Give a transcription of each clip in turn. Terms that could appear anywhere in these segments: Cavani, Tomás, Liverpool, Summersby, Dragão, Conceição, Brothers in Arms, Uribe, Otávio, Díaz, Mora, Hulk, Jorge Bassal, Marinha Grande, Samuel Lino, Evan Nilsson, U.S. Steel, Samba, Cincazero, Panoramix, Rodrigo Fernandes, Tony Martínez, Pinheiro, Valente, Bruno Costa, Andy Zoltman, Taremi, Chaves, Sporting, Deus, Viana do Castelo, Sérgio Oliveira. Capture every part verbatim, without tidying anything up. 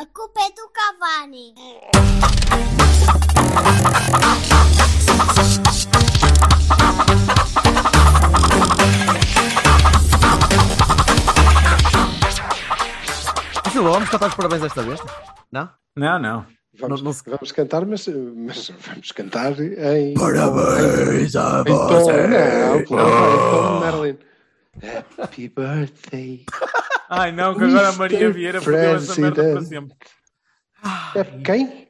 A culpa é do Cavani. Silva, vamos cantar os parabéns esta vez? Não? Não, não. Vamos, não, não se... vamos cantar, mas, mas vamos cantar em... Parabéns a em você! Tom, não, claro, Marilyn. Happy birthday! Ai não, que agora a Maria Vieira fodeu essa merda para sempre. É quem?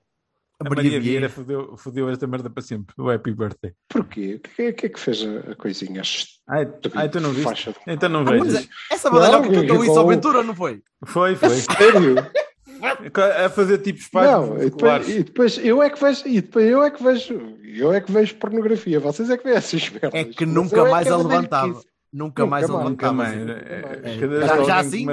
A Maria, Maria Vieira fodeu, fodeu esta merda para sempre, o Happy Birthday. Porquê? O que é que fez a coisinha? Ai, ai tu não viste? De... Então não vejo. Ah, essa badalhão que cantou isso ao Ventura, não foi? Foi, foi. Sério? A fazer tipos não, e depois, e depois eu é que vejo e depois eu é que vejo eu é que vejo pornografia, vocês é que veem essas merdas. É que nunca eu mais é que a levantava nunca, nunca mais a levantava já, já assim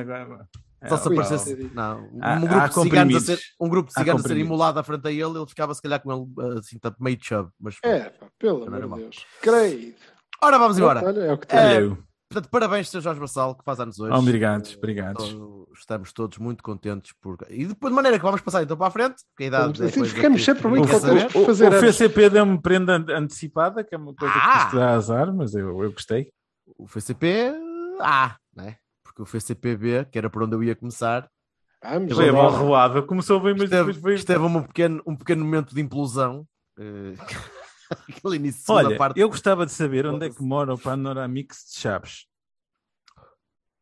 agora. É, só se aparecesse não, um, grupo de a ser, um grupo de ciganos a ser imolado à frente a ele, ele ficava se calhar com ele assim meio chub, mas é, pá, pelo amor de Deus, creio. Ora vamos embora, é o que tenho. Portanto, parabéns, senhor Jorge Bassal, que faz anos hoje. Obrigados, obrigados. Então, estamos todos muito contentes. Por... E depois, de maneira que vamos passar então para a frente, porque a idade... Assim, ficamos sempre muito contentes por fazer... O F C P deu-me prenda antecipada, que é uma coisa ah! que custa a azar, mas eu, eu gostei. O F C P A, né? Porque o F C P B, que era por onde eu ia começar... Ah, mas é mal roado. Começou bem, mas esteve, depois veio... Esteve um pequeno, um pequeno momento de implosão... Uh... Aquele início da Olha, parte... eu gostava de saber onde é que mora o Panoramix de Chaves.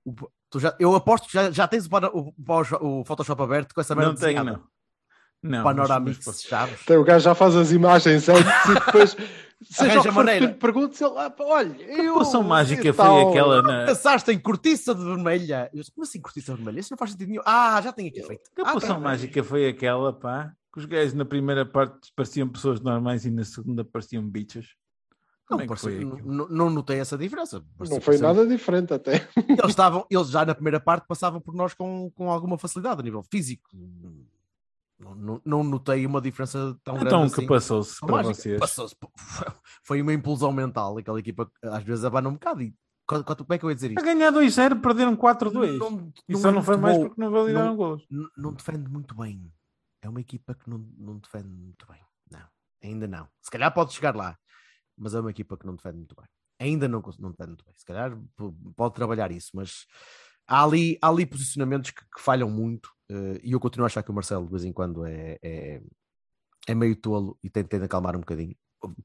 O, tu já, eu aposto que já, já tens o, o, o, o Photoshop aberto com essa merda. Não tenho, não. não. Panoramix de Chaves. Então, o gajo já faz as imagens antes e depois... Seja a maneira. Pergunto se ele... Ah, olha, que eu... porção mágica foi tal... aquela... Na... Pensaste em cortiça de vermelha. Eu disse, como assim cortiça vermelha? Isso não faz sentido nenhum. Ah, já tenho aqui feito. Que ah, porção mágica foi aquela, pá... Que os gays na primeira parte pareciam pessoas normais e na segunda pareciam bichas. Não, é parece, não, não notei essa diferença. Parece, não foi parece... nada diferente até. Eles, estavam, eles já na primeira parte passavam por nós com, com alguma facilidade a nível físico. Não, não, não notei uma diferença tão então, grande assim. Então que passou-se para mágica. Vocês? Passou-se. Foi uma impulsão mental. Aquela equipa às vezes abana um bocado e... Como é que eu ia dizer isto? A ganhar dois a zero, perderam quatro a dois. E só não foi mais bom, porque não validaram gols. Não, não defende muito bem. É uma equipa que não, não defende muito bem. Não, ainda não. Se calhar pode chegar lá, mas é uma equipa que não defende muito bem. Ainda não, não defende muito bem. Se calhar pode trabalhar isso, mas há ali, há ali posicionamentos que, que falham muito uh, e eu continuo a achar que o Marcelo de vez em quando é, é, é meio tolo e tem de acalmar um bocadinho.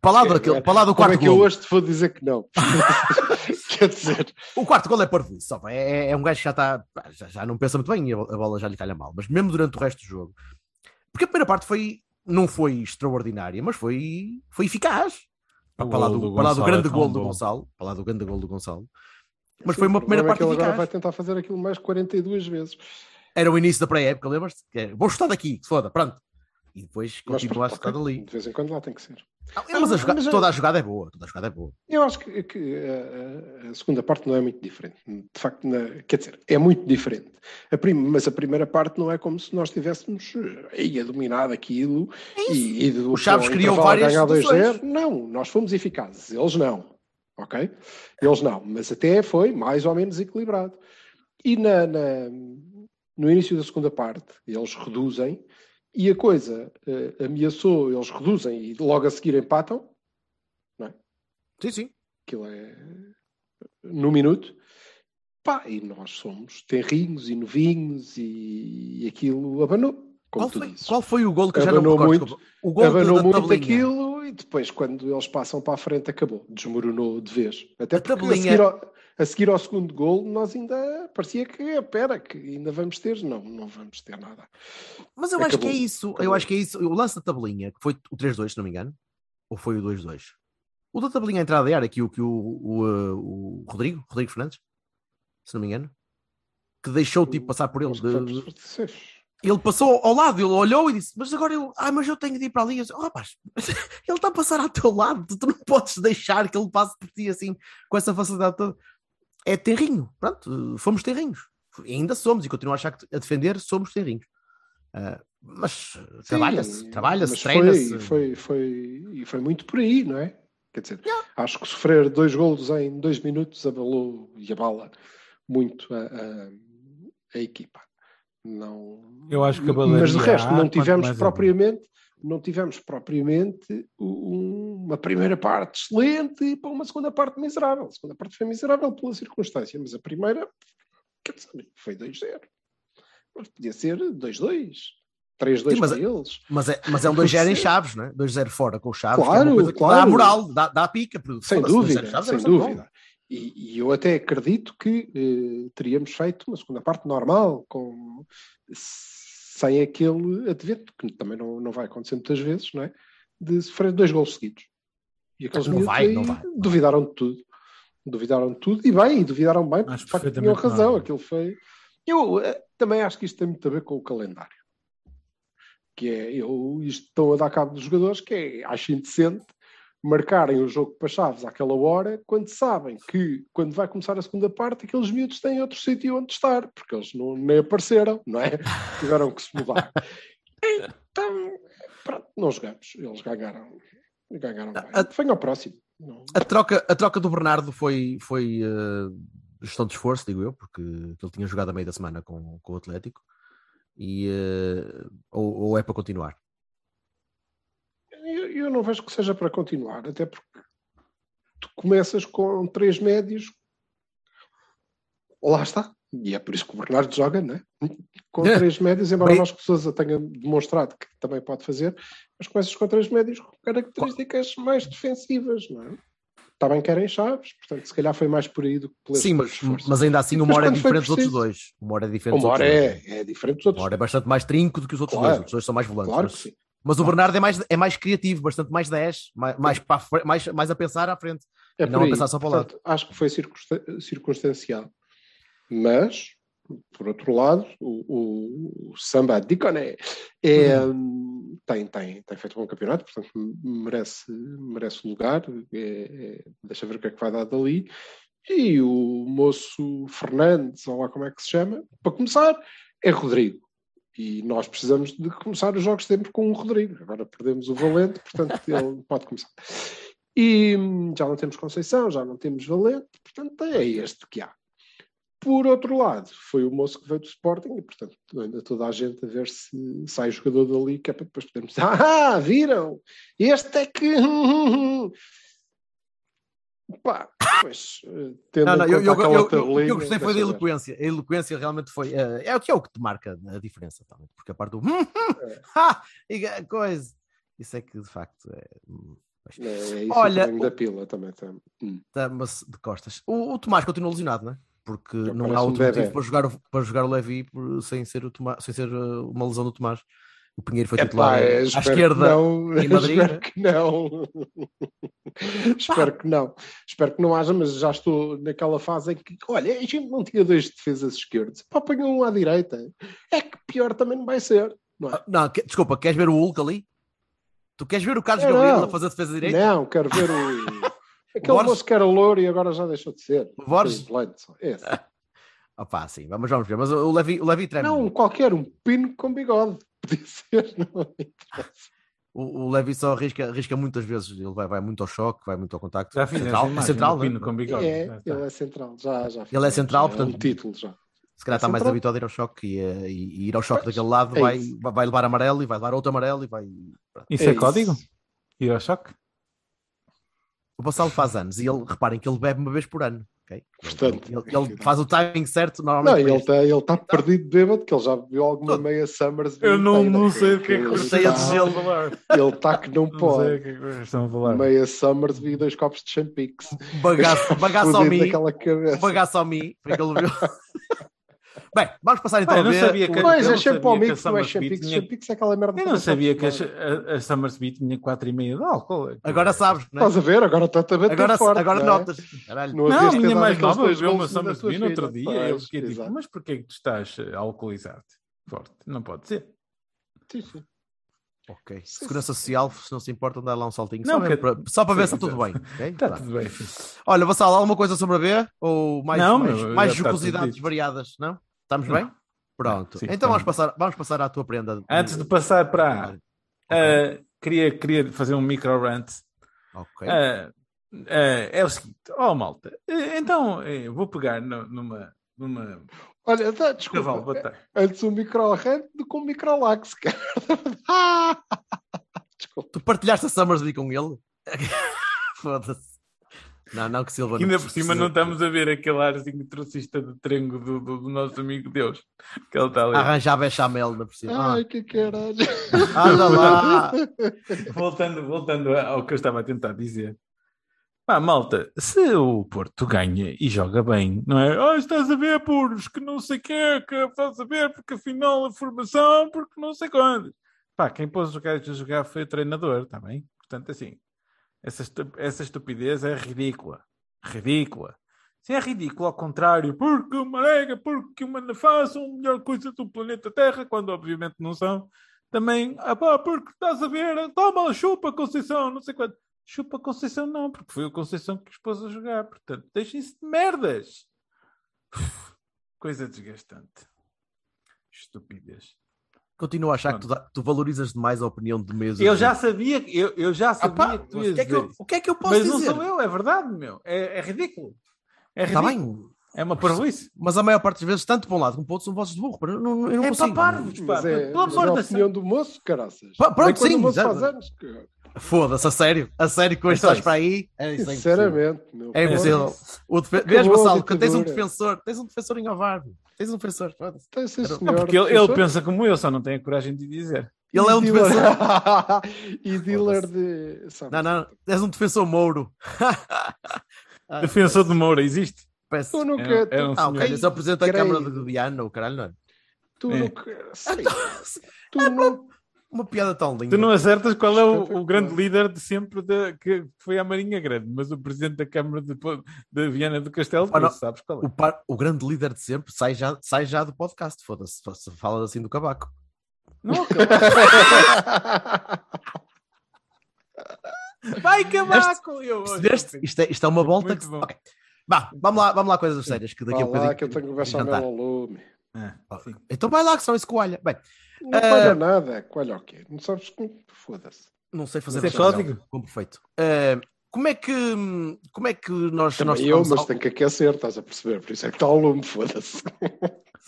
Para lá do, aquele, para lá do quarto gol. Como é que eu hoje te vou dizer que não? Quer dizer... O quarto gol é parvo, só é, é um gajo que já está... Já, já não pensa muito bem e a bola já lhe calha mal. Mas mesmo durante o resto do jogo... Porque a primeira parte foi, não foi extraordinária, mas foi, foi eficaz. Para lá do, do, para lá do grande é gol do Gonçalo. Para lá do grande gol do Gonçalo. Mas sim, foi uma primeira parte é que ele eficaz. Agora vai tentar fazer aquilo mais quarenta e duas vezes. Era o início da pré-época, lembras-te? Vou chutar daqui, que foda, pronto. E depois continua a chutar ali. De vez em quando lá tem que ser. Ah, mas a jogada, mas, mas, toda a jogada é boa. Toda a jogada é boa. Eu acho que, que a, a segunda parte não é muito diferente. De facto, na, quer dizer, é muito diferente. A prim, mas a primeira parte não é como se nós tivéssemos aí a dominar aquilo. É e, e do, os Chaves criam várias situações. Não, nós fomos eficazes. Eles não. Ok? Eles não. Mas até foi mais ou menos equilibrado. E na, na, no início da segunda parte, eles reduzem. E a coisa uh, ameaçou, eles reduzem e logo a seguir empatam, não é? Sim, sim. Aquilo é no minuto. Pá, e nós somos tenrinhos e novinhos e, e aquilo abanou. Como qual, tu foi, qual foi o golo que abanou, eu já não me recordo? O golo abanou da muito tabelinha. Aquilo e depois quando eles passam para a frente acabou. Desmoronou de vez. Até a porque a seguir ao, a seguir ao segundo golo nós ainda parecia que, espera, que ainda vamos ter. Não, não vamos ter nada. Mas eu acabou. acho que é isso. Acabou. Eu acho que é isso. O lance da tabelinha, que foi o três dois, se não me engano. Ou foi o dois dois? O da tabelinha à entrada de área, aqui o que o, o, o, o Rodrigo, Rodrigo Fernandes, se não me engano, que deixou o tipo passar por ele de... Ele passou ao lado, ele olhou e disse, mas agora eu, ah, mas eu tenho de ir para ali. Eu disse, oh, rapaz, ele está a passar ao teu lado, tu não podes deixar que ele passe por ti assim, com essa facilidade toda. É terrinho, pronto, fomos terrinhos. E ainda somos, e continuo a achar que a defender somos terrinhos. Uh, mas trabalha-se, trabalha-se, treina-se. E foi, foi, foi, foi muito por aí, não é? Quer dizer, yeah. acho que sofrer dois golos em dois minutos abalou e abala muito a, a, a equipa. Não, eu acho que mas de resto não tivemos propriamente não tivemos propriamente uma primeira parte excelente e uma segunda parte miserável. A segunda parte foi miserável pela circunstância, mas a primeira, quer dizer, foi dois zero, mas podia ser dois dois, três dois para eles, mas é, mas é um dois zero em Chaves, não é? dois zero fora com o Chaves, claro, que é claro. Dá a moral, dá, dá a pica, sem dúvida, sem dúvida. E, e eu até acredito que eh, teríamos feito uma segunda parte normal, com, sem aquele advento, que também não, não vai acontecer muitas vezes, não é? De sofrer dois golos seguidos. E aqueles não vai, não vai. Duvidaram de tudo. Duvidaram de tudo, e bem, e duvidaram bem, porque de facto tinham razão. Aquilo foi... Eu eh, também acho que isto tem muito a ver com o calendário. Que é, eu, isto estão a dar cabo dos jogadores, que é, acho indecente, marcarem o jogo para Chaves àquela hora, quando sabem que, quando vai começar a segunda parte, aqueles miúdos têm outro sítio onde estar, porque eles não, nem apareceram, não é? Tiveram que se mudar. Então, pronto, não jogamos. Eles ganharam. Ganharam bem. A, Venham ao próximo. A troca, a troca do Bernardo foi, foi uh, gestão de esforço, digo eu, porque ele tinha jogado a meio da semana com, com o Atlético, e, uh, ou, ou é para continuar? Eu, eu não vejo que seja para continuar, até porque tu começas com três médios, lá está, e é por isso que o Bernardo joga, não é? Com é. três médios, embora nós pessoas a tenham demonstrado que também pode fazer, mas começas com três médios com características Qual? mais defensivas, não é? Está bem que era em Chaves, portanto, se calhar foi mais por aí do que pelo Sim, mas, mas ainda assim o Mora é diferente dos outros dois. O Mora é diferente dos outros dois. É, é diferente dos outros. O Mora é bastante mais trinco do que os outros claro. dois, os outros dois são mais volantes. Claro mas... que sim. Mas o Bernardo é mais, é mais criativo, bastante mais dez, mais, mais, para, mais, mais a pensar à frente, é e não aí. a pensar só para o lado. Acho que foi circunsta- circunstancial. Mas, por outro lado, o, o, o Samba Dikone é, uhum. tem, tem, tem feito um bom campeonato, portanto merece, merece o lugar, é, é, deixa ver o que é que vai dar dali. E o moço Fernandes, ou lá como é que se chama, para começar, é Rodrigo. E nós precisamos de começar os jogos sempre com o Rodrigo. Agora perdemos o Valente, portanto ele pode começar. E já não temos Conceição, já não temos Valente, portanto é este que há. Por outro lado, foi o moço que veio do Sporting e, portanto, ainda toda a gente a ver se sai o jogador dali, que é para depois podermos dizer, ah, viram? Este é que... Pá, pois, tendo não, não, eu, eu, eu, eu, eu gostei foi da eloquência. A eloquência realmente foi uh, é o que é o que te marca a diferença, talvez, porque a parte do é. ha, coisa, isso é que de facto é, é, é isso. Olha, o, da pila também tá. Estamos de costas. O, o Tomás continua lesionado, não é? Porque eu não há outro um motivo para jogar, o, para jogar o Levi por, sem ser o Tomás, sem ser uma lesão do Tomás. O Pinheiro foi Epá, titular é, à esquerda não, em Madrid. Espero que não. espero que não. Espero que não haja, mas já estou naquela fase em que, olha, a gente não tinha dois defesas esquerdas. Pá, apanha um à direita. É que pior também não vai ser. Não, é? ah, não que, desculpa, queres ver o Hulk ali? Tu queres ver o Carlos não, Gabriel não. a fazer a defesa direita? Não, quero ver o... Aquele Vores... moço que era louro e agora já deixou de ser. O Vores? Esse. Opa, sim, vamos, vamos ver. Mas o Levi, o Levi treme. Não, qualquer um pino com bigode. Dizer, não o, o Levi só arrisca, arrisca muitas vezes, ele vai, vai muito ao choque, vai muito ao contacto. Já fiz central, é central, é, com bigode. É, é, ele é central, já, já fiz. Ele é central, já, portanto, é um título já. Se calhar é está central. Mais habituado a ir ao choque e, e, e ir ao choque pois, daquele lado, é vai, vai levar amarelo e vai levar outro amarelo e vai. Isso é, é código? Isso. Ir ao choque? O Gonçalo faz anos e ele, reparem que ele bebe uma vez por ano. Okay. Portanto, ele, ele faz o timing certo normalmente. Não, ele está ele tá perdido bêbado, que ele já bebeu alguma todo. meia Summers. Eu não, não sei o que é que gostei a dizer. Ele está que não pode. O que é que estão a falar. Meia Summers e dois copos de Champix. Bagaço, bagaço ao mim. Bagaço ao mim. Bem, vamos passar então. Bem, não a ver. Sabia que, pois, é Champix, não é Champix. Champix é aquela merda. Eu não sabia que a, a Summersby tinha quatro vírgula cinco de álcool. Agora sabes, não é? Estás a ver, agora está a bater agora, forte. Agora notas. Caralho. Não, não a minha mais nova bebeu uma Summersby no outro dia. Pois, eu fiquei tipo, mas porquê é que tu estás a alcoolizar-te? forte, não pode ser. Sim, sim. Ok. Segurança Social, se não se importa, dá lá um saltinho. Não, só, que... para, só para sim, ver se está tudo bem. Okay? Está tá. tudo bem. Olha, Vassal, alguma coisa sobre a B? Ou mais, não, mais, meu, mais jocosidades variadas? Não? Estamos não. bem? Pronto. Sim, então vamos passar, vamos passar à tua prenda. Antes de passar para a... Okay. Uh, queria, queria fazer um micro-rant. Ok. Uh, uh, é o seguinte. Oh, malta. Uh, então, uh, vou pegar no, numa... numa... Olha, tá, desculpa, é, antes um micro-rant do que um micro-lax, cara. Tu partilhaste a Summers ali com ele? Foda-se. Não, não, que Silva... E ainda por cima não estamos a ver aquele arzinho trocista de trengo do, do, do nosso amigo Deus. Que ele está ali. Arranjava a chamel na por cima. Ai, ah. que caralho. Anda lá. Voltando, voltando ao que eu estava a tentar dizer. Ah, malta, se o Porto ganha e joga bem, não é? Ah, oh, estás a ver, puros, que não sei o que, que estás a ver, porque afinal a formação, porque não sei quando. Pá, quem pôs os gajos a jogar foi o treinador, está bem? Portanto, assim, essa, estup- essa estupidez é ridícula. Ridícula. Se é ridículo, ao contrário, porque uma lega, porque uma nafaz são a melhor coisa do planeta Terra, quando obviamente não são, também, ah pá, porque estás a ver, toma, chupa, Conceição, não sei quando. Chupa a Conceição não, porque foi o Conceição que os pôs a jogar. Portanto, deixem-se de merdas. Coisa desgastante. Estupidez. Continuo a achar Bom. que tu, tu valorizas demais a opinião de mesa. Eu já sabia, eu, eu já sabia ah, pá, que tu ias o que é que eu, o que é que eu posso mas dizer? Mas não sou eu, é verdade, meu. É, é ridículo. É ridículo. Está bem. É uma parvoíce. Mas a maior parte das vezes, tanto para um lado como para o outro, são vozes de burro. Eu não, eu não é consigo. Para parvos, pá. É, mas é a opinião do moço, caraças. Pá, pronto, sim. O moço faz anos, cara. Foda-se, a sério, a sério que hoje estás para aí é sinceramente, meu é impossível. O defe... Mesmo, Vassalo, que tens um defensor, tens um defensor em Ovar, tens um defensor, tens sim, senhor, não, porque ele, ele pensa como eu, só não tem a coragem de dizer. Ele e é um dealer. defensor e dealer de. Não, não, és um defensor Mouro. ah, defensor de Moura, existe? Peço. Eu nunca. É, é um ah, ok, só apresenta a Câmara de Guiana, o caralho, não é? Tu é. nunca. Tu nunca. Uma piada tão linda. Tu não acertas qual é o, o grande líder de sempre de, que foi a Marinha Grande, mas o presidente da Câmara de, de Viana do Castelo, ah, não sabes qual é. O, par, o grande líder de sempre sai já, sai já do podcast, foda-se, se fala assim do Cabaco. Não, Cabaco. Vai, Cabaco! Percebeste? Isto, é, isto é uma volta que... Okay. Bah, vamos lá, vamos lá, coisas sérias, que daqui a pouco... que eu tenho que conversar com o lume. Ah, então vai lá que só isso coalha. Bem, não uh... coalha nada, coalha o quê? Não sabes como? Foda-se. Não sei fazer isso. Como perfeito. Uh, como é que como é que nós Também nós eu, mas ao... tenho que aquecer, estás a perceber? Por isso é que está o lume, foda-se.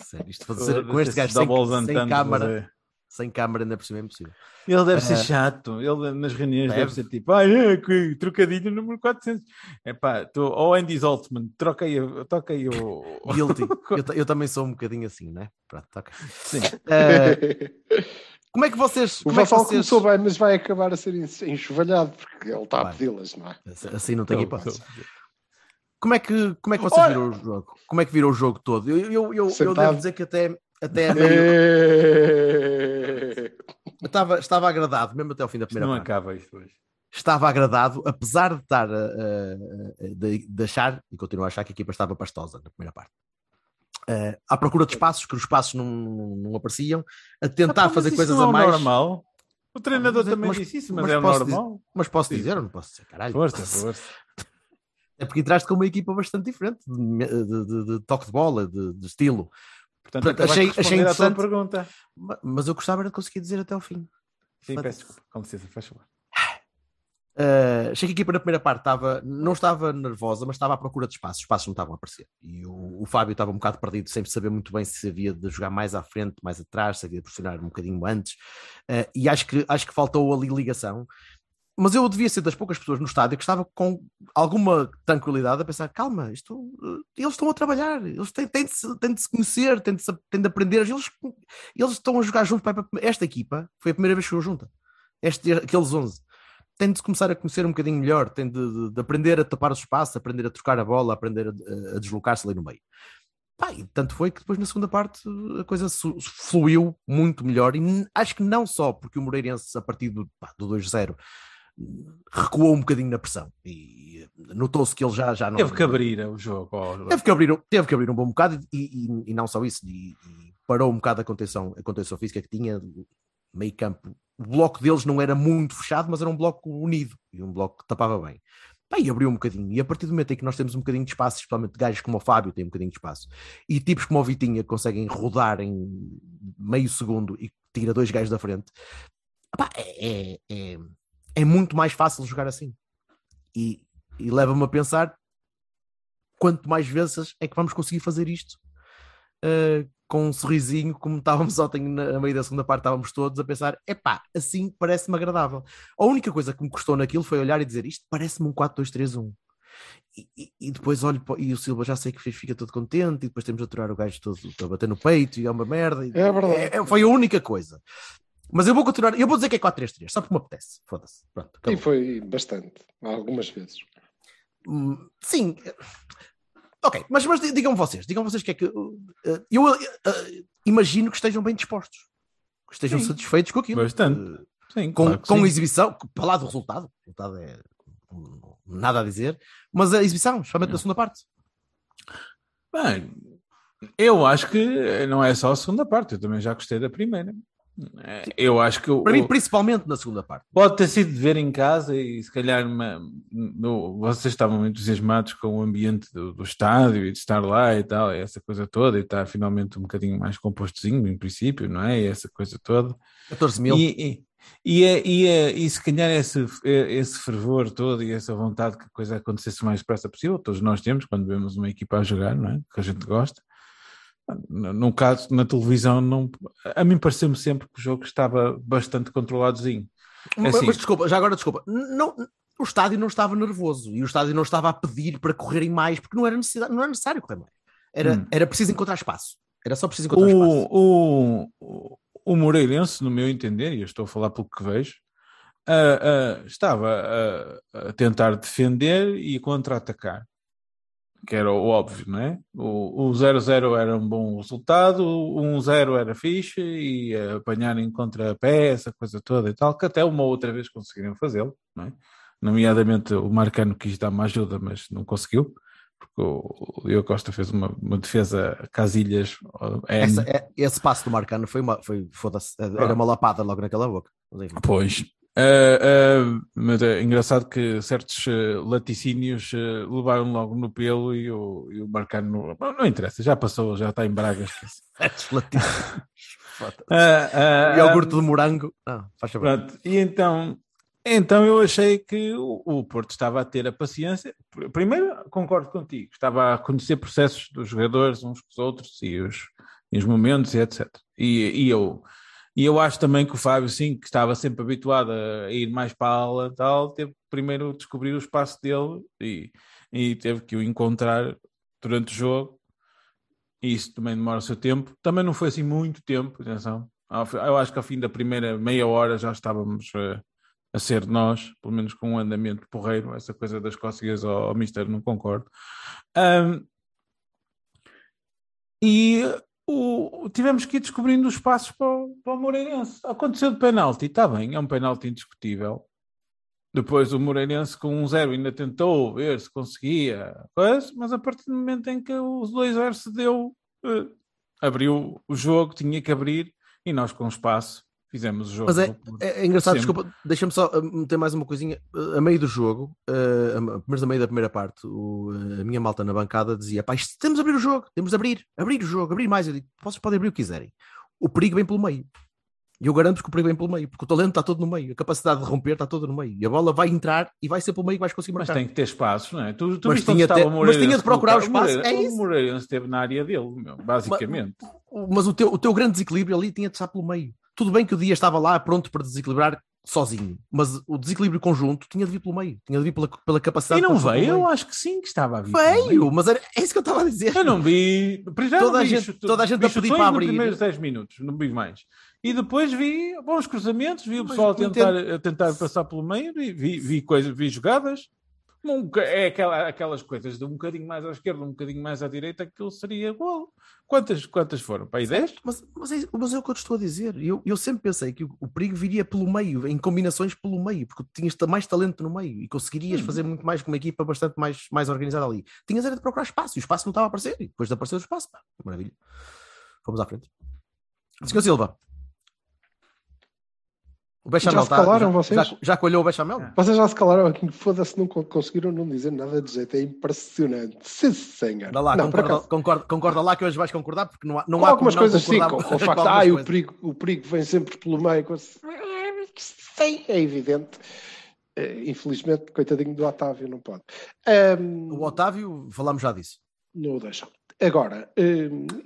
Sério, isto fazer com este gajo sem, sem câmara, sem câmara ainda por cima é impossível. Ele deve uh... ser chato, ele nas reuniões deve, deve ser tipo, ah, é, que trocadilho número quatrocentos. É pá, tu ou Andy Zoltman, troca aí, toca aí o. Guilty. eu, eu também sou um bocadinho assim, né? Pronto, toca. Sim. Uh... Como é que vocês. Como o Vassal é vocês... começou bem, mas vai acabar a ser enxovalhado, porque ele está a pedi-las, não é? Assim não tem hipótese. Como é que, como é que vocês Olha... viram o jogo? Como é que virou o jogo todo? Eu, eu, eu, eu devo dizer que até. Até a meio... estava, estava agradado, mesmo até ao fim da primeira não parte. Não acaba isto hoje. Estava agradado, apesar de estar uh, de, de achar, e continuo a achar, que a equipa estava pastosa na primeira parte. Uh, à procura de espaços, que os espaços não, não apareciam, a tentar ah, fazer coisas não a mais. É normal. O treinador ah, mas, também mas, disse isso, mas, mas é normal. Dizer, mas posso Sim. dizer, ou não posso dizer, caralho. Força, força. É porque entraste com uma equipa bastante diferente de, de, de, de toque de bola, de, de estilo. Portanto, Portanto achei, achei interessante, a pergunta. Mas eu gostava de conseguir dizer até ao fim. Sim, Portanto, peço desculpa, com licença, faz favor. Uh, achei que a equipa na primeira parte estava, não estava nervosa, mas estava à procura de espaços, os espaços não estavam a aparecer. E o, o Fábio estava um bocado perdido, sem saber muito bem se havia de jogar mais à frente, mais atrás, se havia de pressionar um bocadinho antes. Uh, e acho que, acho que faltou ali ligação. Mas eu devia ser das poucas pessoas no estádio que estava com alguma tranquilidade a pensar, calma, isto, eles estão a trabalhar, eles têm, têm, de, se, têm de se conhecer, têm de, se, têm de aprender, eles, eles estão a jogar juntos. Esta equipa foi a primeira vez que jogou junta, este, aqueles onze, têm de se começar a conhecer um bocadinho melhor, têm de, de, de aprender a tapar o espaço, aprender a trocar a bola, aprender a, a deslocar-se ali no meio. Pá, e tanto foi que depois na segunda parte a coisa su- fluiu muito melhor, e n- acho que não só porque o Moreirense, a partir do, pá, do dois a zero, recuou um bocadinho na pressão e notou-se que ele já, já não... Teve que abrir o jogo. Teve que abrir, teve que abrir um bom bocado e, e, e não só isso, e, e parou um bocado a contenção, a contenção física que tinha, meio campo. O bloco deles não era muito fechado, mas era um bloco unido e um bloco que tapava bem. Bem, abriu um bocadinho, e a partir do momento em que nós temos um bocadinho de espaço, especialmente gajos como o Fábio tem um bocadinho de espaço, e tipos como o Vitinha conseguem rodar em meio segundo e tira dois gajos da frente, opá, é, é, é muito mais fácil jogar assim. E, e leva-me a pensar quanto mais vezes é que vamos conseguir fazer isto uh, com um sorrisinho, como estávamos ontem na meio da segunda parte, estávamos todos a pensar, epá, assim parece-me agradável. A única coisa que me custou naquilo foi olhar e dizer, isto parece-me um quatro dois três um. E, e, e depois olho, e o Silva já sei que fica todo contente, e depois temos de aturar o gajo todo a bater no peito, e é uma merda. E, é verdade. É, foi a única coisa. Mas eu vou continuar, eu vou dizer que é quatro três três, só porque me apetece, foda-se. Pronto, e foi bastante, algumas vezes. Hum, sim... Ok, mas, mas digam-me vocês, digam vocês que é que... Uh, eu uh, uh, imagino que estejam bem dispostos, que estejam sim, satisfeitos com aquilo. Bastante, uh, sim, com, claro com sim. A exibição, para lá do resultado, o resultado é um, nada a dizer, mas a exibição, principalmente da segunda parte. Bem, eu acho que não é só a segunda parte, eu também já gostei da primeira. Eu acho que eu, para mim, principalmente na segunda parte, pode ter sido de ver em casa. E se calhar uma, no, vocês estavam entusiasmados com o ambiente do, do estádio e de estar lá e tal, e essa coisa toda. E está finalmente um bocadinho mais compostozinho, em princípio, não é? E essa coisa toda, catorze mil, e, e, e, e, e, e se calhar esse, esse fervor todo e essa vontade que a coisa acontecesse o mais depressa possível. Todos nós temos quando vemos uma equipa a jogar, não é? Que a gente gosta. No caso, na televisão, não... a mim pareceu-me sempre que o jogo estava bastante controladozinho. Mas, assim... mas desculpa, já agora desculpa, não, o estádio não estava nervoso e o estádio não estava a pedir para correrem mais, porque não era, necessidade, não era necessário correr mais. Era, hum. era preciso encontrar espaço. Era só preciso encontrar o, espaço. O, o, o Moreirense, no meu entender, e eu estou a falar pelo que vejo, uh, uh, estava a, a tentar defender e contra-atacar. Que era o óbvio, não é? O, o zero zero era um bom resultado, o um zero era fixe, e apanhar em contra-pé, essa coisa toda e tal, que até uma outra vez conseguiram fazê-lo, não é? Nomeadamente o Marcano quis dar uma ajuda, mas não conseguiu, porque o Diogo Costa fez uma, uma defesa a casilhas. Essa, é, esse passo do Marcano foi uma, foi, foda-se, era uma lapada logo naquela boca. Pois. Uh, uh, mas é engraçado que certos uh, laticínios uh, levaram logo no pelo e o, e o Marcano não, não interessa, já passou, já está em Braga. Certos laticínios. uh, uh, iogurte um, de morango. Ah, faz pronto. E então, então eu achei que o, o Porto estava a ter a paciência. Primeiro, concordo contigo, estava a conhecer processos dos jogadores uns com os outros e os, e os momentos e etcétera. E, e eu... E eu acho também que o Fábio, sim, que estava sempre habituado a ir mais para a ala e tal, teve primeiro descobrir o espaço dele e, e teve que o encontrar durante o jogo. E isso também demora o seu tempo. Também não foi assim muito tempo, atenção. Eu acho que ao fim da primeira meia hora já estávamos a, a ser nós, pelo menos com um andamento porreiro. Essa coisa das cócegas ao, ao mister não concordo. Um, e... O, tivemos que ir descobrindo os passos para o, para o Moreirense. Aconteceu de penalti, está bem, é um penalti indiscutível. Depois o Moreirense com um zero ainda tentou ver se conseguia, mas a partir do momento em que os dois zero se deu, eh, abriu o jogo, tinha que abrir, e nós com espaço fizemos o jogo. Mas é, é engraçado, sempre. Desculpa, deixa-me só meter mais uma coisinha. A meio do jogo, mas a, a meio da primeira parte, o, a minha malta na bancada dizia, pá, isto, temos de abrir o jogo, temos de abrir, abrir o jogo, abrir mais. Eu digo, vocês podem abrir o que quiserem. O perigo vem pelo meio. E eu garanto que o perigo vem pelo meio, porque o talento está todo no meio, a capacidade de romper está toda no meio. E a bola vai entrar e vai ser pelo meio que vais conseguir marcar. Mas tem que ter espaços, não é? Tu, tu mas, tinha ter, mas tinha de procurar o espaço. O, é o Moreirense esteve na área dele, meu, basicamente. Mas, mas o, teu, o teu grande desequilíbrio ali tinha de estar pelo meio. Tudo bem que o Díaz estava lá pronto para desequilibrar sozinho, mas o desequilíbrio conjunto tinha de vir pelo meio, tinha de vir pela, pela capacidade... E não veio? Eu acho que sim que estava a vir. Veio, mas era, é isso que eu estava a dizer. Eu não vi... Já toda, não vi a gente, chuto, toda a gente a pedir para abrir. Nos primeiros dez minutos, não vi mais. E depois vi bons cruzamentos, vi o pessoal a tentar, a tentar passar pelo meio, e vi, vi, coisa, vi jogadas. É aquela, aquelas coisas de um bocadinho mais à esquerda, um bocadinho mais à direita, aquilo seria gol. Quantas, quantas foram? Para aí dez? Mas, mas, é, mas é o que eu te estou a dizer. Eu, eu sempre pensei que o, o perigo viria pelo meio, em combinações pelo meio, porque tinhas mais talento no meio e conseguirias hum. fazer muito mais com uma equipa bastante mais, mais organizada ali. Tinhas era de procurar espaço e o espaço não estava a aparecer. E depois de aparecer o espaço, pá, maravilha. Vamos à frente. senhor Silva. O Bechamel já se calaram, tá, vocês? Já, já colheu o Bechamel? É. Vocês já se calaram aqui, foda-se, não conseguiram não dizer nada de jeito, é impressionante. Se senhora. Dá lá, não, concorda, concorda, concorda lá que hoje vais concordar, porque não há, não há algumas coisas assim, com, com o facto, ah, o perigo, o perigo vem sempre pelo meio, é evidente. Infelizmente, coitadinho do Otávio, não pode. Um, o Otávio, falámos já disso. Não o deixam. Agora,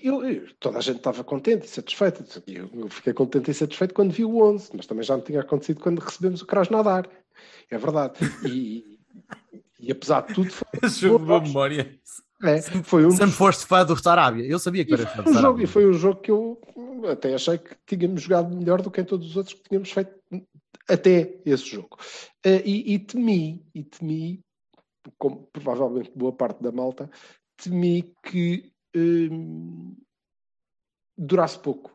eu, eu, toda a gente estava contente e satisfeita. Eu, eu fiquei contente e satisfeito quando vi o onze, mas também já me tinha acontecido quando recebemos o Krasnodar. É verdade. E, e apesar de tudo... Foi esse jogo de boa memória. É, foi um... Sempre foste fã do Tarabia. Eu sabia que era fã do Tarabia. E foi um jogo que eu até achei que tínhamos jogado melhor do que em todos os outros que tínhamos feito até esse jogo. E, e temi, e temi, como provavelmente boa parte da malta... temi que hum, durasse pouco.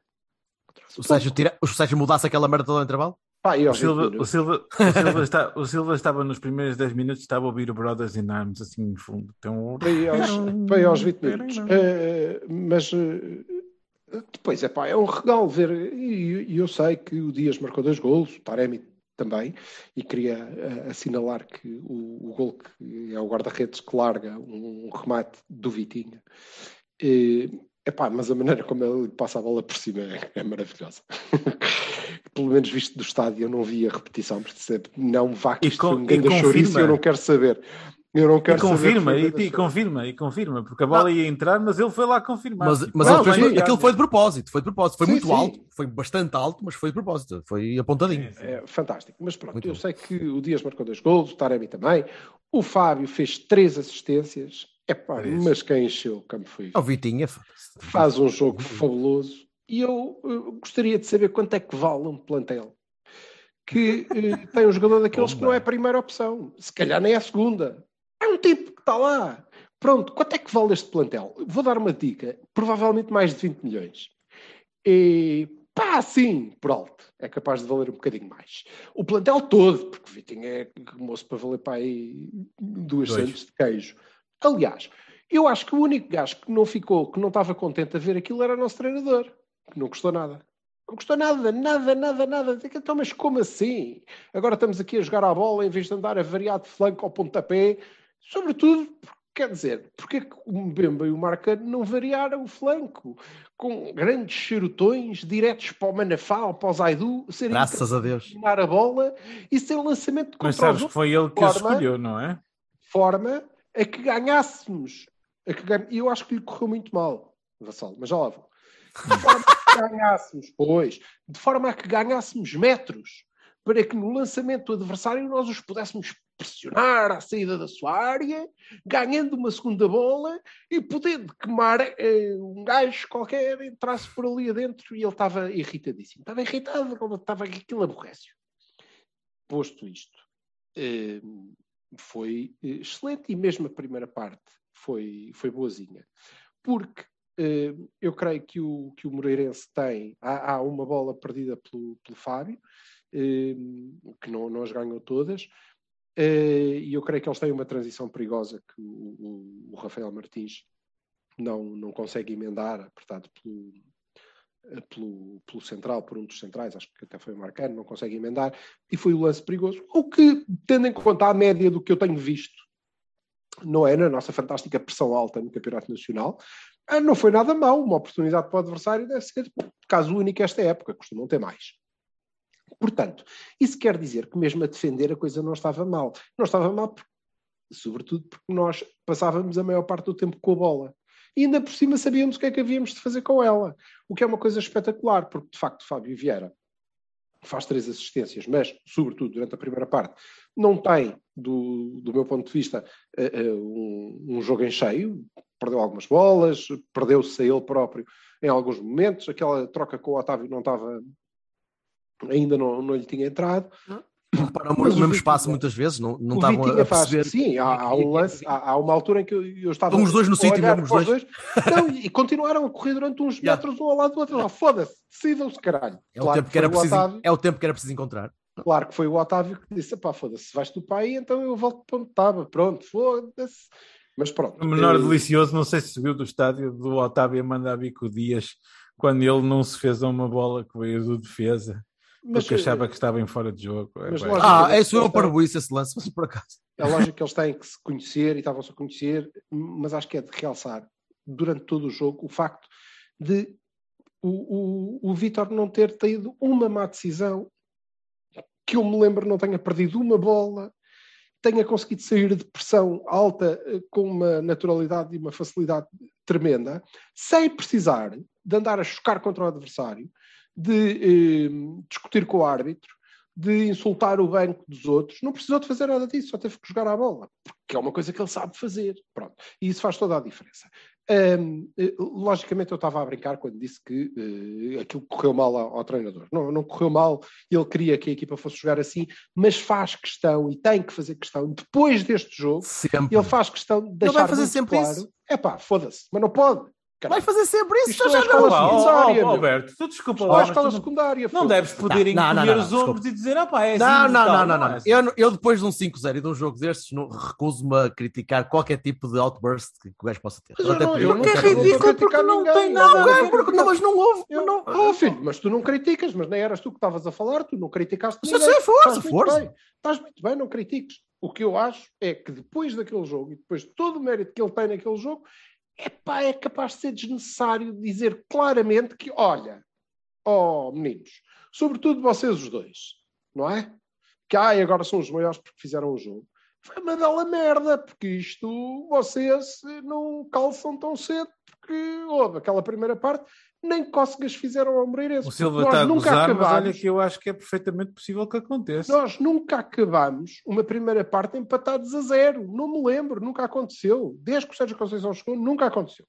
Durasse o, pouco. Sérgio tira, o Sérgio mudasse aquela merda do intervalo? Pá, o, Silva, o, Silva, o, Silva está, o Silva estava nos primeiros dez minutos, estava a ouvir o Brothers in Arms assim no fundo. Então... Foi aos, foi aos vinte minutos. Uh, mas uh, depois é pá, é um regalo ver. E eu, eu sei que o Díaz marcou dois golos, o Taremi também, e queria uh, assinalar que o, o gol que é o guarda-redes que larga um, um remate do Vitinha. E, epá, mas a maneira como ele passa a bola por cima é, é maravilhosa. Pelo menos visto do estádio, eu não vi a repetição, percebe? Não vá que isto com, ainda chouriço, eu não quero saber. Eu não quero e confirma, saber e, e confirma, e confirma, porque a bola não ia entrar, mas ele foi lá confirmar. Mas, mas não, ele foi, aquilo foi de propósito, foi de propósito, foi sim, muito sim. alto, foi bastante alto, mas foi de propósito, foi apontadinho. É, é fantástico, mas pronto, muito eu bom. Sei que o Díaz marcou dois golos, o Taremi também, o Fábio fez três assistências, epá, é mas quem encheu o campo foi o Vitinha, faz um jogo fabuloso, e eu, eu gostaria de saber quanto é que vale um plantel que eh, tem um jogador daqueles que não é a primeira opção, se calhar nem é a segunda. É um tipo que está lá. Pronto, quanto é que vale este plantel? Vou dar uma dica. Provavelmente mais de vinte milhões. E pá, sim, por alto. É capaz de valer um bocadinho mais. O plantel todo, porque o Vitinho é moço para valer para aí duas centos de queijo. Aliás, eu acho que o único gajo que não ficou, que não estava contente a ver aquilo era o nosso treinador. Que não custou nada. Não custou nada, nada, nada, nada. Então, mas como assim? Agora estamos aqui a jogar à bola em vez de andar a variar de flanco ao pontapé. Sobretudo, quer dizer, porque é que o Mbemba e o Marcano não variaram o flanco? Com grandes xerotões diretos para o Manafal, para o Zaidu, serem graças a Deus dominar a bola e ser um lançamento contra. Mas sabes que foi ele que forma, escolheu, não é? Forma a que ganhássemos. A que gan... Eu acho que lhe correu muito mal, Vassal, mas já lá vou. De forma a que ganhássemos, pois, de forma a que ganhássemos metros, para que no lançamento do adversário nós os pudéssemos pressionar à saída da sua área, ganhando uma segunda bola e podendo queimar eh, um gajo qualquer, entrasse por ali adentro e ele estava irritadíssimo. Estava irritado, como estava aquilo aborrece-o. Posto isto, eh, foi excelente e mesmo a primeira parte foi, foi boazinha. Porque eh, eu creio que o, que o Moreirense tem, há, há uma bola perdida pelo, pelo Fábio, Uh, que não, não as ganham todas, uh, e eu creio que eles têm uma transição perigosa que o, o, o Rafael Martins não, não consegue emendar, apertado pelo, pelo, pelo central, por um dos centrais, acho que até foi o Marcano, não consegue emendar, e foi o lance perigoso, o que, tendo em conta a média do que eu tenho visto, não é na nossa fantástica pressão alta no Campeonato Nacional, não foi nada mau, uma oportunidade para o adversário deve ser caso único esta época, costumam ter mais. Portanto, isso quer dizer que mesmo a defender a coisa não estava mal. Não estava mal, porque, sobretudo porque nós passávamos a maior parte do tempo com a bola. E ainda por cima sabíamos o que é que havíamos de fazer com ela. O que é uma coisa espetacular, porque de facto Fábio Vieira faz três assistências, mas sobretudo durante a primeira parte, não tem, do, do meu ponto de vista, um, um jogo em cheio. Perdeu algumas bolas, perdeu-se a ele próprio em alguns momentos. Aquela troca com o Otávio não estava... ainda não, não lhe tinha entrado. Não. Para o mesmo espaço muitas vezes, não, não estavam a perceber. Faz, sim, há, há um lance, há, há uma altura em que eu, eu estava... Estão os dois no sítio, mesmo os dois. dois. Não, e continuaram a correr durante uns yeah. metros um ao lado do outro. Foda-se, decidam-se, caralho. É o, claro tempo que era o preciso, Otávio, é o tempo que era preciso encontrar. Claro que foi o Otávio que disse, pá, foda-se, vais tu para aí, então eu volto para onde estava. Pronto, foda-se. Mas pronto. O menor é... delicioso, não sei se subiu do estádio, do Otávio a mandar bico o Díaz. quando ele não se fez a uma bola que veio do defesa, mas porque achava que estava em fora de jogo. É, mas ah, é isso, é um parboíce esse lance, mas por acaso. É lógico que eles têm que se conhecer e estavam-se a conhecer, mas acho que é de realçar durante todo o jogo o facto de o, o, o Vítor não ter tido uma má decisão, que eu me lembro não tenha perdido uma bola, tenha conseguido sair de pressão alta com uma naturalidade e uma facilidade tremenda, sem precisar de andar a chocar contra o adversário, de eh, discutir com o árbitro, de insultar o banco dos outros. Não precisou de fazer nada disso, só teve que jogar à bola, porque é uma coisa que ele sabe fazer. Pronto. E isso faz toda a diferença. Um, logicamente eu estava a brincar quando disse que uh, aquilo correu mal ao, ao treinador. Não, não correu mal, ele queria que a equipa fosse jogar assim, mas faz questão e tem que fazer questão, depois deste jogo, sempre. Ele faz questão de deixar muito claro. É pá, foda-se, mas não pode. Caramba. Vai fazer sempre isso? Isto já é escola não. secundária, oh, oh, Alberto, tu desculpa lá. Escola tu secundária, não, não deves poder encolher os ombros e dizer, ah pá, é assim. Não, não, não, não, não. não. É assim. eu, eu depois de um cinco zero e de um jogo destes, recuso-me a criticar qualquer tipo de outburst que o gajo possa ter. Mas até não, porque... Não, é ridículo porque não ninguém, tem nada. Não, não, porque não, mas não houve. Eu, não... Oh filho, mas tu não criticas, mas nem eras tu que estavas a falar, tu não criticaste ninguém. Mas é força, força. Estás muito bem, não critiques. O que eu acho é que depois daquele jogo e depois de todo o mérito que ele tem naquele jogo, epá, é capaz de ser desnecessário dizer claramente que, olha, oh meninos, sobretudo vocês os dois, não é? Que ai, agora são os maiores porque fizeram o jogo. Foi uma bela merda, porque isto vocês não calçam tão cedo, porque houve aquela primeira parte, nem cócegas fizeram ao Moreirense. O Silva está a gozar, mas olha que eu acho que é perfeitamente possível que aconteça. Nós nunca acabámos uma primeira parte empatados a zero. Não me lembro, nunca aconteceu. Desde que o Sérgio Conceição chegou, nunca aconteceu.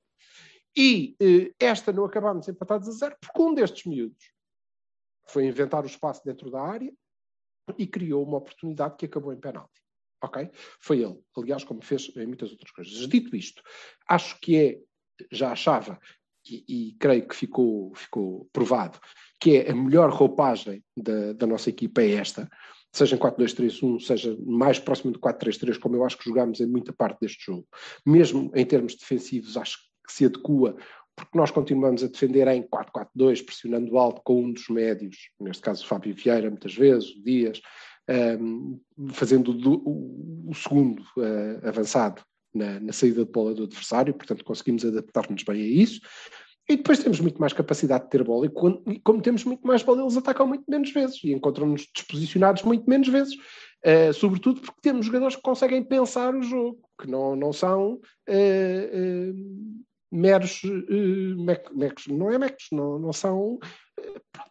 E eh, esta não acabámos empatados a zero porque um destes miúdos foi inventar o espaço dentro da área e criou uma oportunidade que acabou em penalti. Ok? Foi ele. Aliás, como fez em muitas outras coisas. Dito isto, acho que é, já achava... E, e creio que ficou, ficou provado, que é a melhor roupagem da, da nossa equipa é esta, seja em quatro dois três um, seja mais próximo de quatro três três, como eu acho que jogámos em muita parte deste jogo. Mesmo em termos defensivos, acho que se adequa, porque nós continuamos a defender em quatro quatro dois, pressionando alto com um dos médios, neste caso o Fábio Vieira, muitas vezes, o Díaz, um, fazendo do, o, o segundo uh, avançado. Na, na saída de bola do adversário, portanto conseguimos adaptar-nos bem a isso, e depois temos muito mais capacidade de ter bola, e, quando, e como temos muito mais bola, eles atacam muito menos vezes, e encontram-nos desposicionados muito menos vezes, uh, sobretudo porque temos jogadores que conseguem pensar o jogo, que não, não são uh, uh, meros, uh, mec, mecos, não é mecos, não, não são...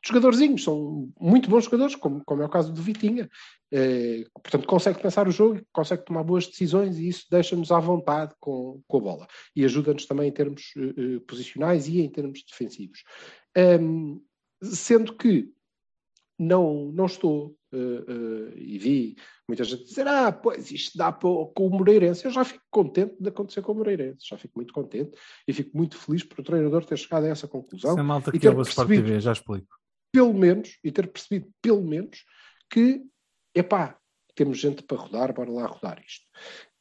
jogadorzinhos, são muito bons jogadores, como, como é o caso do Vitinha. Eh, portanto, consegue pensar o jogo, consegue tomar boas decisões e isso deixa-nos à vontade com, com a bola. E ajuda-nos também em termos eh, posicionais e em termos defensivos. Um, sendo que não, não estou, uh, uh, e vi muita gente dizer, ah, pois isto dá para, com o Moreirense. Eu já fico contente de acontecer com o Moreirense, já fico muito contente e fico muito feliz por o treinador ter chegado a essa conclusão. Sem malta que ter percebido, T V, já explico. Pelo menos, e ter percebido pelo menos que, epá, temos gente para rodar, bora lá rodar isto.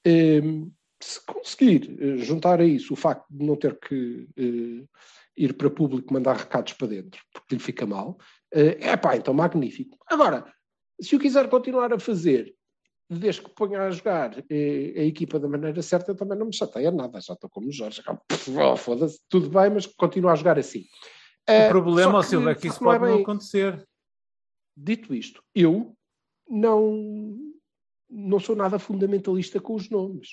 Um, se conseguir juntar a isso o facto de não ter que uh, ir para público mandar recados para dentro, porque lhe fica mal, é uh, pá, então magnífico. Agora, se o quiser continuar a fazer, desde que ponha a jogar uh, a equipa da maneira certa, eu também não me chateia nada, já estou como o Jorge, oh, foda-se, tudo bem, mas continua a jogar assim. Uh, o problema, Silva, é que isso não pode é não acontecer. Dito isto, eu não, não sou nada fundamentalista com os nomes.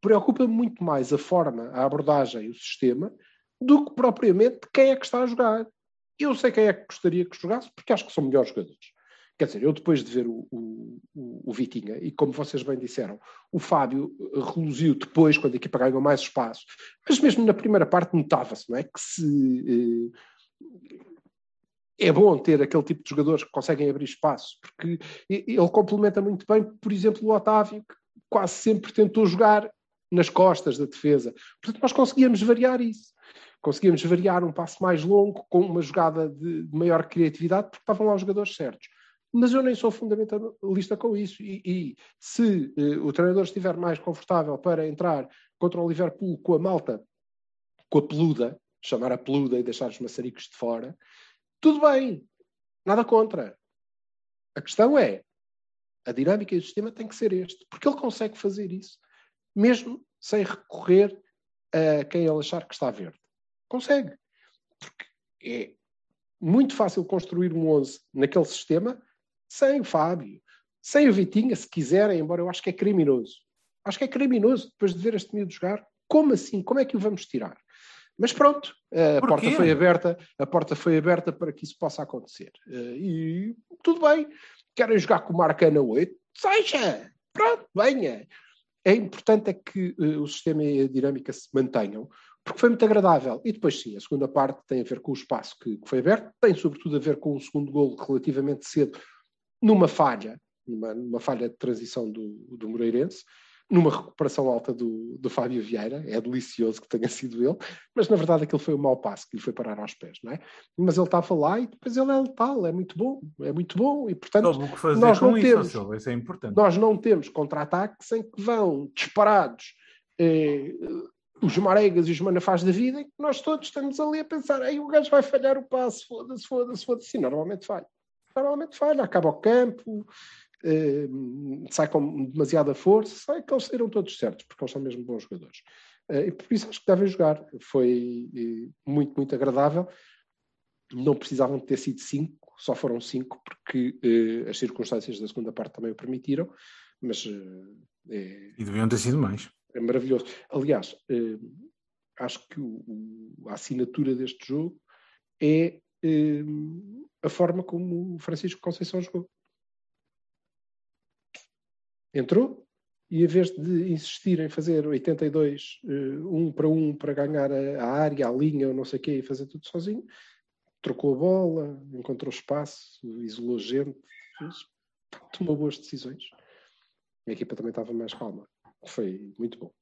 Preocupa-me muito mais a forma, a abordagem e o sistema do que propriamente quem é que está a jogar. Eu sei quem é que gostaria que jogasse, porque acho que são melhores jogadores. Quer dizer, eu depois de ver o, o, o Vitinha, e como vocês bem disseram, o Fábio reluziu depois, quando a equipa ganhou mais espaço, mas mesmo na primeira parte notava-se, não é? Que se... Eh, é bom ter aquele tipo de jogadores que conseguem abrir espaço, porque ele complementa muito bem, por exemplo, o Otávio, que quase sempre tentou jogar nas costas da defesa. Portanto, nós conseguíamos variar isso. Conseguíamos variar um passo mais longo, com uma jogada de maior criatividade, porque estavam lá os jogadores certos. Mas eu nem sou fundamentalista com isso. E, e se eh, o treinador estiver mais confortável para entrar contra o Liverpool com a malta, com a peluda, chamar a peluda e deixar os maçaricos de fora, tudo bem, nada contra. A questão é, a dinâmica e o sistema tem que ser este, porque ele consegue fazer isso, mesmo sem recorrer a quem ele achar que está verde. Consegue. Porque é muito fácil construir um onze naquele sistema sem o Fábio, sem o Vitinha, se quiserem, embora eu acho que é criminoso. Acho que é criminoso, depois de ver este miúdo jogar, como assim? Como é que o vamos tirar? Mas pronto, a Porquê? porta foi aberta, a porta foi aberta para que isso possa acontecer. E tudo bem, querem jogar com o Marcano a oito? Seja! Pronto, venha! É importante é que uh, o sistema e a dinâmica se mantenham, porque foi muito agradável. E depois sim, a segunda parte tem a ver com o espaço que, que foi aberto, tem sobretudo a ver com o segundo golo relativamente cedo, numa falha, numa, numa falha de transição do, do Moreirense, numa recuperação alta do, do Fábio Vieira. É delicioso que tenha sido ele, mas na verdade aquilo foi um mau passo que lhe foi parar aos pés, não é? Mas ele estava lá e depois ele é letal, é muito bom, é muito bom e portanto fazer nós, não temos, isso, isso é importante. Nós não temos contra-ataque sem que vão disparados eh, os maregas e os manafás da vida e que nós todos estamos ali a pensar, aí o gajo vai falhar o passo, foda-se, foda-se, foda-se, sim, normalmente falha, normalmente falha, acaba o campo... Uh, sai com demasiada força, sai que eles saíram todos certos, porque eles são mesmo bons jogadores. Uh, e por isso acho que devem jogar. Foi uh, muito, muito agradável. Não precisavam de ter sido cinco, só foram cinco, porque uh, as circunstâncias da segunda parte também o permitiram, mas... Uh, é, e deviam ter sido mais. É maravilhoso. Aliás, uh, acho que o, o, a assinatura deste jogo é uh, a forma como o Francisco Conceição jogou. Entrou e, em vez de insistir em fazer oitenta e dois, uh, um para um, para ganhar a, a área, a linha, ou não sei o quê, e fazer tudo sozinho, trocou a bola, encontrou espaço, isolou gente, tomou boas decisões. A equipa também estava mais calma. Foi muito bom.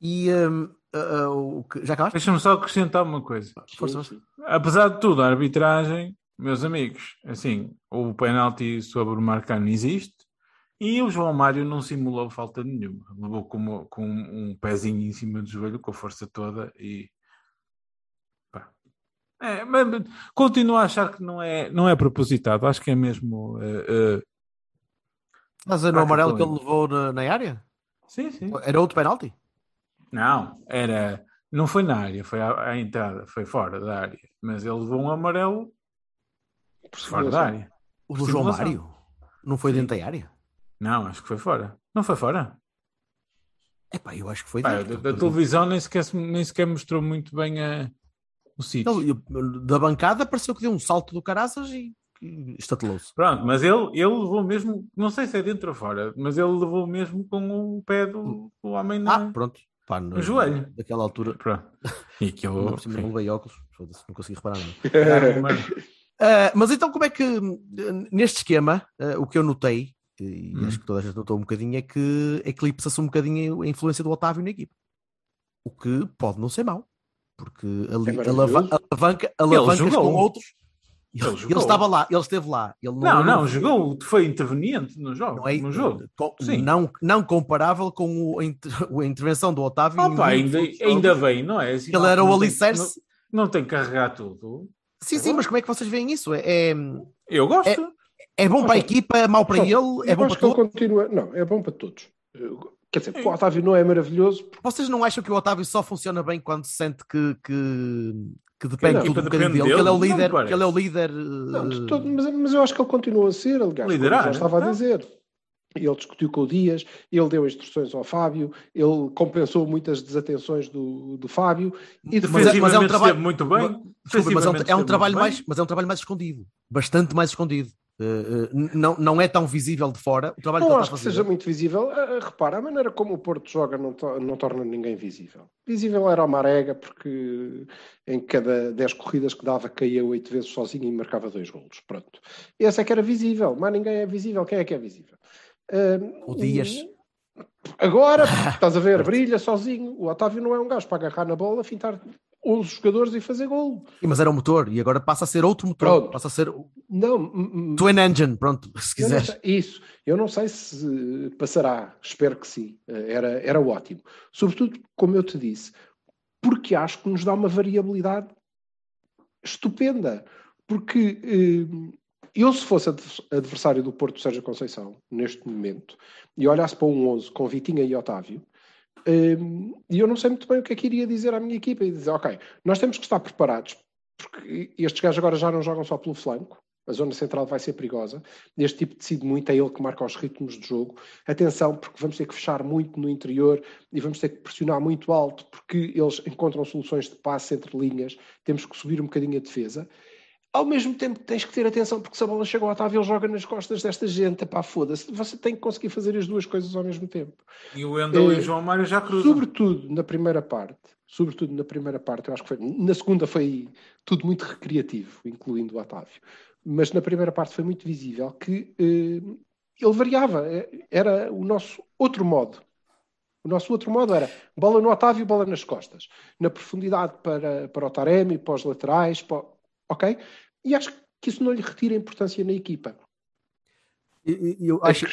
E um, uh, uh, já acabaste? Deixa-me só acrescentar uma coisa. Força, força. Apesar de tudo, a arbitragem, meus amigos, assim, o penalti sobre o Marcano existe. E o João Mário não simulou falta nenhuma. Levou com, uma, com um pezinho em cima do joelho, com a força toda e... Pá. É, mas continuo a achar que não é, não é propositado. Acho que é mesmo... Uh, uh... Mas era o amarelo que ele levou na, na área? Sim, sim. Era outro penalti? Não, era... Não foi na área, foi à, à entrada, foi fora da área. Mas ele levou um amarelo fora da área. O do João Mário? Não foi dentro da área? Não, acho que foi fora. Não foi fora? Epá, eu acho que foi dentro. Pá, da, da televisão nem sequer, nem sequer mostrou muito bem a, o sítio. Ele, da bancada pareceu que deu um salto do caraças e, e estatelou-se. Pronto, mas ele, ele levou mesmo, não sei se é dentro ou fora, mas ele levou mesmo com o pé do, do homem na... Ah, pronto. Pá, no, no joelho. Daquela altura. Pronto. E que eu... não, não levei óculos, não consegui reparar nada. Uh, mas então como é que, neste esquema, uh, o que eu notei, e hum. acho que toda a gente notou um bocadinho, é que eclipsa-se um bocadinho a influência do Otávio na equipa. O que pode não ser mau, porque ali é alavan- alavanca, alavancas com outros. Ele, ele, ele estava lá, ele esteve lá. Ele não, não, não, jogou, foi interveniente no jogo. Não, é, no jogo. Com, não, não comparável com o, a intervenção do Otávio. Ah, pá, ainda, ainda bem, não é? Assim, ele não, era o alicerce. Não, não tem que carregar tudo. Sim, é sim, bom. Mas como é que vocês veem isso? É, é, eu gosto. É, é bom para a equipa, é mau para ele, é bom para todos. Continua... Não, é bom para todos. Quer dizer, o Otávio não é maravilhoso. Porque... Vocês não acham que o Otávio só funciona bem quando se sente que, que, que depende tudo um bocadinho dele? dele. Que ele é o líder. Não, que ele é o líder não, de todo, mas, mas eu acho que ele continua a ser, aliás, liderar, já estava não? a dizer. Ele discutiu com o Díaz, ele deu instruções ao Fábio, ele compensou muitas desatenções do, do Fábio. E depois... mas, mas é um trabalho muito bem. Desculpa, mas é um, é um trabalho mais, mas é um trabalho mais escondido, bastante mais escondido. Uh, uh, não, não é tão visível de fora. O trabalho não que acho que seja muito visível. Uh, repara, a maneira como o Porto joga não, to- não torna ninguém visível. Visível era o Marega, porque em cada dez corridas que dava caía oito vezes sozinho e marcava dois golos. Pronto. Esse é que era visível, mas ninguém é visível. Quem é que é visível? Uh, o Dias. E... Agora, estás a ver, brilha sozinho. O Otávio não é um gajo para agarrar na bola, fintar onze jogadores e fazer golo. Mas era um motor, e agora passa a ser outro motor. Pronto. Passa a ser... Não, Twin Engine, pronto, se quiseres. Isso, eu não sei se passará, espero que sim. Era, era ótimo. Sobretudo, como eu te disse, porque acho que nos dá uma variabilidade estupenda. Porque eu, se fosse adversário do Porto Sérgio Conceição, neste momento, e olhasse para um onze com Vitinha e Otávio, eu não sei muito bem o que é que iria dizer à minha equipa. E dizer, ok, nós temos que estar preparados, porque estes gajos agora já não jogam só pelo flanco, a zona central vai ser perigosa, este tipo decide muito, é ele que marca os ritmos de jogo. Atenção, porque vamos ter que fechar muito no interior e vamos ter que pressionar muito alto, porque eles encontram soluções de passe entre linhas, temos que subir um bocadinho a defesa. Ao mesmo tempo tens que ter atenção, porque se a bola chega ao Otávio, ele joga nas costas desta gente, pá, foda-se. Você tem que conseguir fazer as duas coisas ao mesmo tempo. E o Endel é, e o João Mário já cruzam. Sobretudo na primeira parte, sobretudo na primeira parte, eu acho que foi, na segunda foi tudo muito recreativo, incluindo o Otávio. Mas na primeira parte foi muito visível que eh, ele variava. Era o nosso outro modo. O nosso outro modo era bola no Otávio, bola nas costas. Na profundidade para, para o Taremi, para os laterais, para... ok? E acho que isso não lhe retira importância na equipa. Eu, eu acho,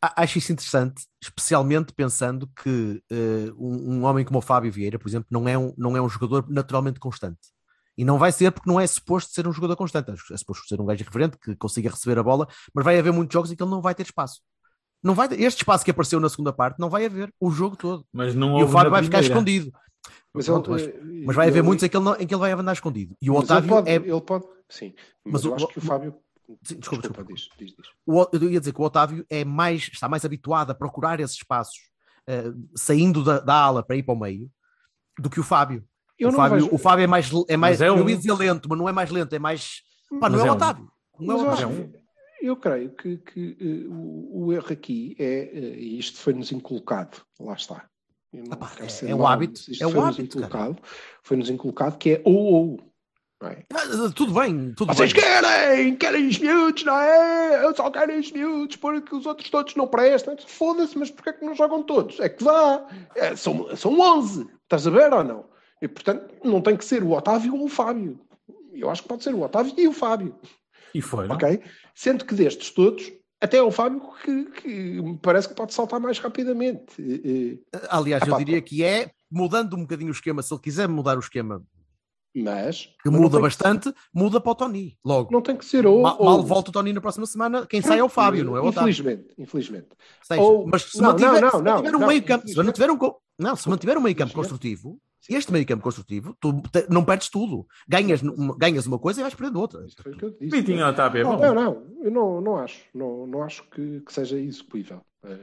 acho isso interessante, especialmente pensando que uh, um, um homem como o Fábio Vieira, por exemplo, não é, um, não é um jogador naturalmente constante. E não vai ser, porque não é suposto ser um jogador constante. É suposto ser um gajo referente que consiga receber a bola, mas vai haver muitos jogos em que ele não vai ter espaço. Não vai ter, este espaço que apareceu na segunda parte não vai haver o jogo todo. Mas não e o Fábio vai primeira. Ficar escondido. Mas, Pronto, ele, mas, mas vai haver ele, muitos em que, ele não, em que ele vai andar escondido. E o Otávio ele pode, é... Ele pode, sim. Mas, mas eu o, acho que o Fábio... Sim, desculpa, desculpa. Diz, diz, diz. O, eu ia dizer que o Otávio é mais, está mais habituado a procurar esses espaços, uh, saindo da, da ala para ir para o meio, do que o Fábio. Eu o, não Fábio, vejo... o Fábio é mais, é mais é um... eu ia dizer lento, mas não é mais lento, é mais pá, não é, é um... o Otávio. Não é o Otávio. Eu, acho, eu creio que, que uh, o, o erro aqui é, uh, isto foi-nos inculcado, lá está. Ah, pá, é, é o hábito, isto é o hábito. Foi-nos inculcado que é ou ou. É? Ah, tudo bem, tudo Vocês bem. querem, querem os miúdos, não é? Eu só quero os miúdos porque os outros todos não prestam. Foda-se, mas porquê é que não jogam todos? É que dá. É, são, são onze, estás a ver ou não? E, portanto, não tem que ser o Otávio ou o Fábio. Eu acho que pode ser o Otávio e o Fábio. E foi, não? Okay? Sendo que destes todos, até é o Fábio que, que me parece que pode saltar mais rapidamente. Aliás, ah, eu pá, diria que é, mudando um bocadinho o esquema, se ele quiser mudar o esquema, mas que mas muda bastante, que muda para o Tony, logo. Não tem que ser ou... Mal, ou... mal volta o Tony na próxima semana, quem sai é o Fábio, não é o Otávio. Infelizmente, infelizmente. Seja, ou... Mas se não, mantiver, não, não, se mantiver não, um meio campo, se mantiver um... Não, se mantiver um meio campo construtivo... Este meio campo construtivo, tu não perdes tudo. Ganhas, ganhas uma coisa e vais perdendo outra. Isso foi o que eu disse. Vitinho, tá bem, não, não, não, eu não, não acho. Não, não acho que, que seja execuível.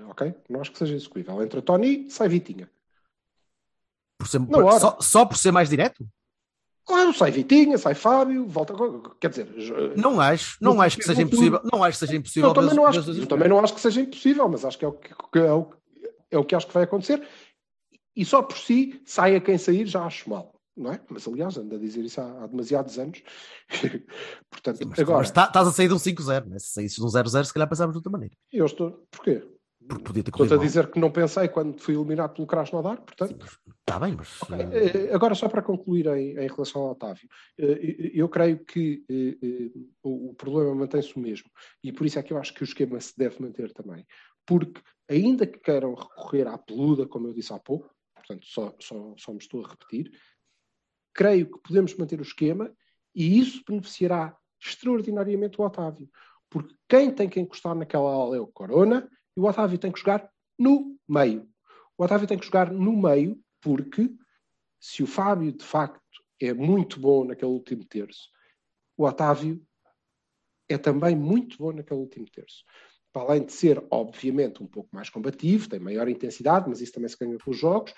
Ok? Não acho que seja execuível. Entra Tony, sai Vitinha. Por ser, por, só, só por ser mais direto? Claro, sai Vitinha, sai Fábio, volta. Quer dizer, não acho, não acho que seja impossível. Não acho que seja impossível. Eu também não acho, eu também não acho que seja impossível, mas acho que é o que, é o, é o que acho que vai acontecer. E só por si, saia quem sair, já acho mal, não é? Mas, aliás, ando a dizer isso há, há demasiados anos. Portanto, sim, mas, agora... Mas estás tá a sair de um cinco zero, né? Se saísse de um zero zero, se calhar pensávamos de outra maneira. Eu estou... Porquê? Porque podia ter corrido mal. Estou a dizer que não pensei quando fui eliminado pelo Krasnodar, portanto... Está bem, mas... Okay. Agora, só para concluir em, em relação ao Otávio, eu creio que o problema mantém-se o mesmo. E por isso é que eu acho que o esquema se deve manter também. Porque, ainda que queiram recorrer à peluda, como eu disse há pouco, portanto, só, só, só me estou a repetir, creio que podemos manter o esquema e isso beneficiará extraordinariamente o Otávio, porque quem tem que encostar naquela ala é o Corona e o Otávio tem que jogar no meio. O Otávio tem que jogar no meio porque, se o Fábio de facto é muito bom naquele último terço, o Otávio é também muito bom naquele último terço. Para além de ser, obviamente, um pouco mais combativo, tem maior intensidade, mas isso também se ganha com os jogos,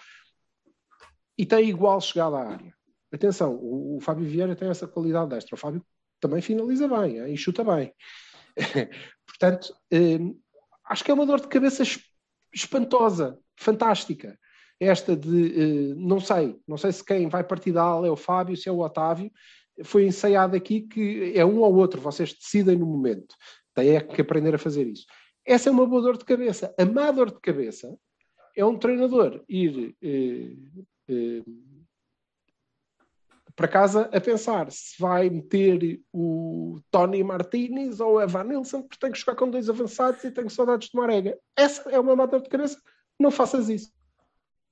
e tem igual chegada à área. Atenção, o, o Fábio Vieira tem essa qualidade extra. O Fábio também finaliza bem, hein, e chuta bem. Portanto, hum, acho que é uma dor de cabeça espantosa, fantástica, esta de, hum, não sei, não sei se quem vai partir da ala é o Fábio, se é o Otávio. Foi ensaiado aqui que é um ou outro, vocês decidem no momento. É que aprender a fazer isso. Essa é uma boa dor de cabeça. A má dor de cabeça é um treinador ir eh, eh, para casa a pensar se vai meter o Tony Martínez ou o Evan Nilsson, porque tem que jogar com dois avançados e tenho saudades de Marega. Essa é uma má dor de cabeça. Não faças isso.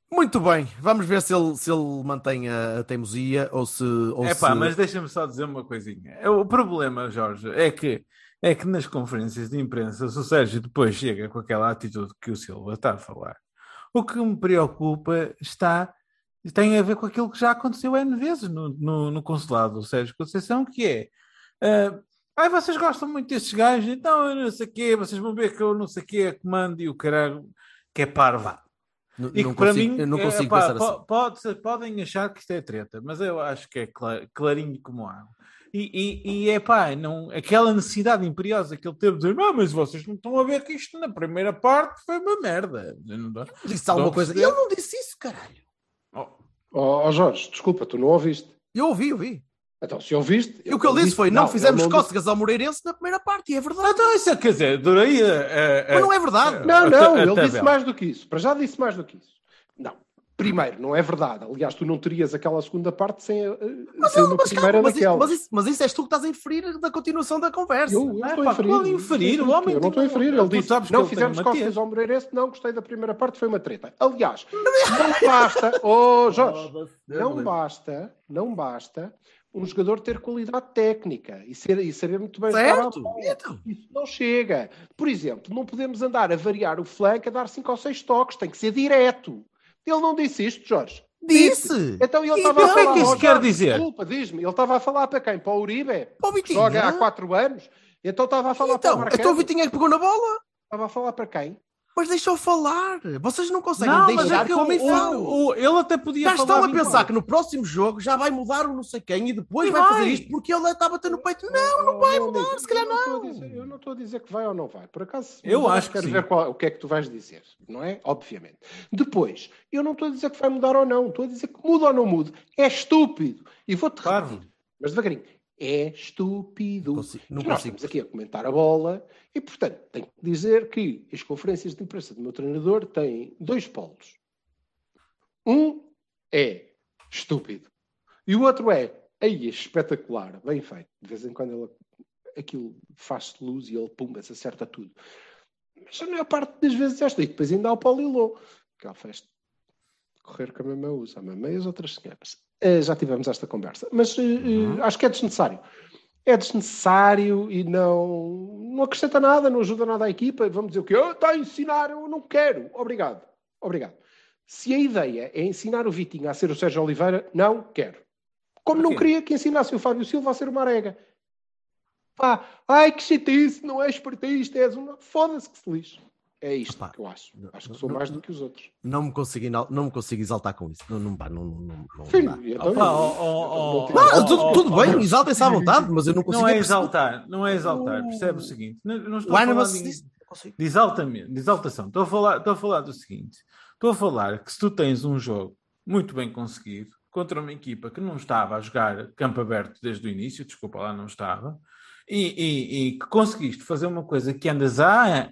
Muito bem, vamos ver se ele, se ele mantém a teimosia ou se... Ou é pá, se... mas deixa-me só dizer uma coisinha. O problema, Jorge, é que, é que nas conferências de imprensa, se o Sérgio depois chega com aquela atitude que o Silva está a falar, o que me preocupa está, tem a ver com aquilo que já aconteceu N vezes no, no, no consulado do Sérgio Conceição, que é... Uh, ai, vocês gostam muito destes gajos, então eu não sei o quê, vocês vão ver que eu não sei o quê, a comando e o caralho, que é parva. N- e não que consigo, para mim, eu não consigo é, pá, pensar assim. Pode, podem achar que isto é treta, mas eu acho que é clar, clarinho como água. E, e, e é pá, não, aquela necessidade imperiosa que ele teve de dizer, não, mas vocês não estão a ver que isto na primeira parte foi uma merda. Eu não, eu disse alguma coisa. Eu não disse isso, caralho. Oh. Oh, oh Jorge, desculpa, tu não ouviste. Eu ouvi, ouvi. Então, se ouviste... E o que eu disse foi, não, não fizemos não... cócegas ao Moreirense na primeira parte, e é verdade. Então, isso quer dizer, adorei a... a, a mas não é verdade. A, não, não, a, a, ele a disse mais do que isso. Para já disse mais do que isso. Não. Primeiro, não é verdade. Aliás, tu não terias aquela segunda parte sem a, mas sem eu, uma mas primeira mas daquela. Isso, mas, isso, mas isso és tu que estás a inferir da continuação da conversa. Eu, eu não estou a inferir. Pode inferir, o homem... Eu não estou a inferir. Ele disse, não fizemos cócegas ao Moreirense, não gostei da primeira parte, foi uma treta. Aliás, não basta... Oh, Jorge, não basta, não basta... um jogador ter qualidade técnica e, ser, e saber muito bem certo. Jogar. Isso não chega. Por exemplo, não podemos andar a variar o flanco a dar cinco ou seis toques, tem que ser direto. Ele não disse isto, Jorge. Disse! disse. Então ele estava a falar... O que é que isso quer dizer? Desculpa, diz-me. Ele estava a falar para quem? Para o Uribe? Para o Vitinha? Joga há quatro anos. Então estava a falar então, para o Marcano. Então o Vitinha que pegou na bola? Estava a falar para quem? Mas deixou falar. Vocês não conseguem não, deixar mas é que o, o, o ele até podia já falar. Já estão a pensar igual. Que no próximo jogo já vai mudar o não sei quem e depois e vai, vai fazer isto porque ele está a bater no peito. Não, não vai mudar, não, se calhar não. não. Dizer, eu não estou a dizer que vai ou não vai. Por acaso, eu acho quero que ver qual, o que é que tu vais dizer, não é? Obviamente. Depois, eu não estou a dizer que vai mudar ou não. Estou a dizer que muda ou não muda. É estúpido. E vou-te claro. Repetir, mas devagarinho. É estúpido. Não consigo, não nós estamos aqui a comentar a bola e, portanto, tenho que dizer que as conferências de imprensa do meu treinador têm dois polos. Um é estúpido e o outro é, aí, espetacular, bem feito. De vez em quando ele, aquilo faz-se luz e ele, pumba, se acerta tudo. Mas a maior parte das vezes é esta. E depois ainda há o polilô, que ele fez correr com a mesma usa, a mesma e as outras senhoras. Uh, já tivemos esta conversa, mas uh, uhum. acho que é desnecessário. É desnecessário e não, não acrescenta nada, não ajuda nada à equipa. Vamos dizer o quê? Eu estou a ensinar, eu não quero. Obrigado, obrigado. Se a ideia é ensinar o Vitinho a ser o Sérgio Oliveira, não quero. Como não queria que ensinasse o Fábio Silva a ser o Marega. Pá, ai que chatice, não és partista, és um... Foda-se que se lixe. É isto pá, que eu acho. Acho que sou não, mais do que os outros. Não me consigo, não me consigo exaltar com isso. Não, não, não, não, não Sim, tudo bem, exaltem-se à vontade, mas eu não consigo... Não é exaltar, não é exaltar. Percebe o seguinte. Não, não estou o a falar de, de, exaltamento, de exaltação. Estou a, falar, estou a falar do seguinte. Estou a falar que se tu tens um jogo muito bem conseguido contra uma equipa que não estava a jogar campo aberto desde o início, desculpa lá, não estava, e, e, e que conseguiste fazer uma coisa que andas a...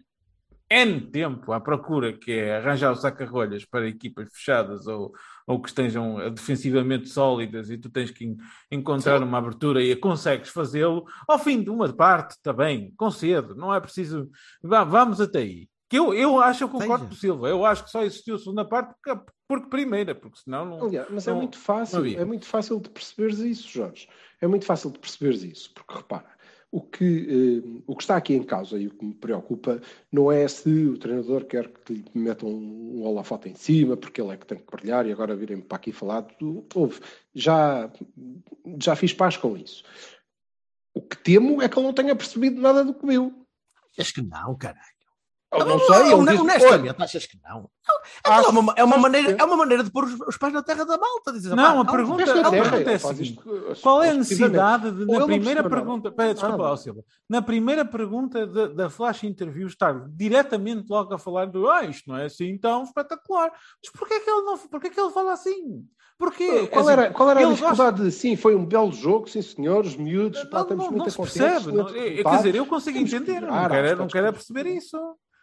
N tempo à procura, que é arranjar o saca-rolhas para equipas fechadas ou, ou que estejam defensivamente sólidas e tu tens que encontrar Sim. uma abertura e consegues fazê-lo ao fim de uma parte, está bem, concedo, não é preciso... Vá, vamos até aí. Que eu, eu acho, eu concordo com o Silva, eu acho que só existiu a segunda parte porque, porque primeira, porque senão não... Aliás, mas não, é muito fácil, é muito fácil de perceberes isso, Jorge. É muito fácil de perceberes isso, porque repara, O que, eh, o que está aqui em causa e o que me preocupa não é se o treinador quer que lhe metam um, um holofote em cima, porque ele é que tem que brilhar e agora virem para aqui falar do... Ouve, já, já fiz paz com isso. O que temo é que ele não tenha percebido nada do que viu. Achas que não, caralho? Eu não, não sei. Não, ele honestamente, achas que não? Acho, é, uma, é, uma maneira, é uma maneira de pôr os, os pais na terra da malta. Diz, não, a pergunta é assim. Qual é a necessidade de, na primeira pergunta... Pera, desculpa, ah, Silva. Na primeira pergunta de, da flash interview estar diretamente logo a falar do ah, isto não é assim tão espetacular. Mas porquê que ele não, porquê que ele fala assim? Porquê? Qual era, qual era a dificuldade gosta... de sim, foi um belo jogo, sim senhores, miúdos, não, pá, estamos muito contentes. Quer dizer, eu consigo entender. Não quero perceber isso.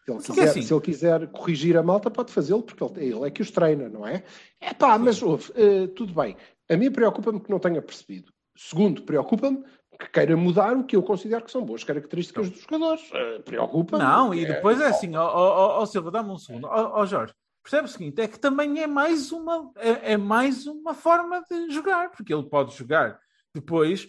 Se ele, quiser, assim? se ele quiser corrigir a malta, pode fazê-lo, porque ele, ele é que os treina, não é? É pá, mas ouve, uh, tudo bem. A mim preocupa-me que não tenha percebido. Segundo, preocupa-me que queira mudar o que eu considero que são boas características não. dos jogadores. Uh, preocupa-me. Não, e depois é, é assim, ó oh, oh, oh, Silva, dá-me um segundo. Ó oh, oh, Jorge, Percebe o seguinte, é que também é mais uma, é, é mais uma forma de jogar, porque ele pode jogar. Depois,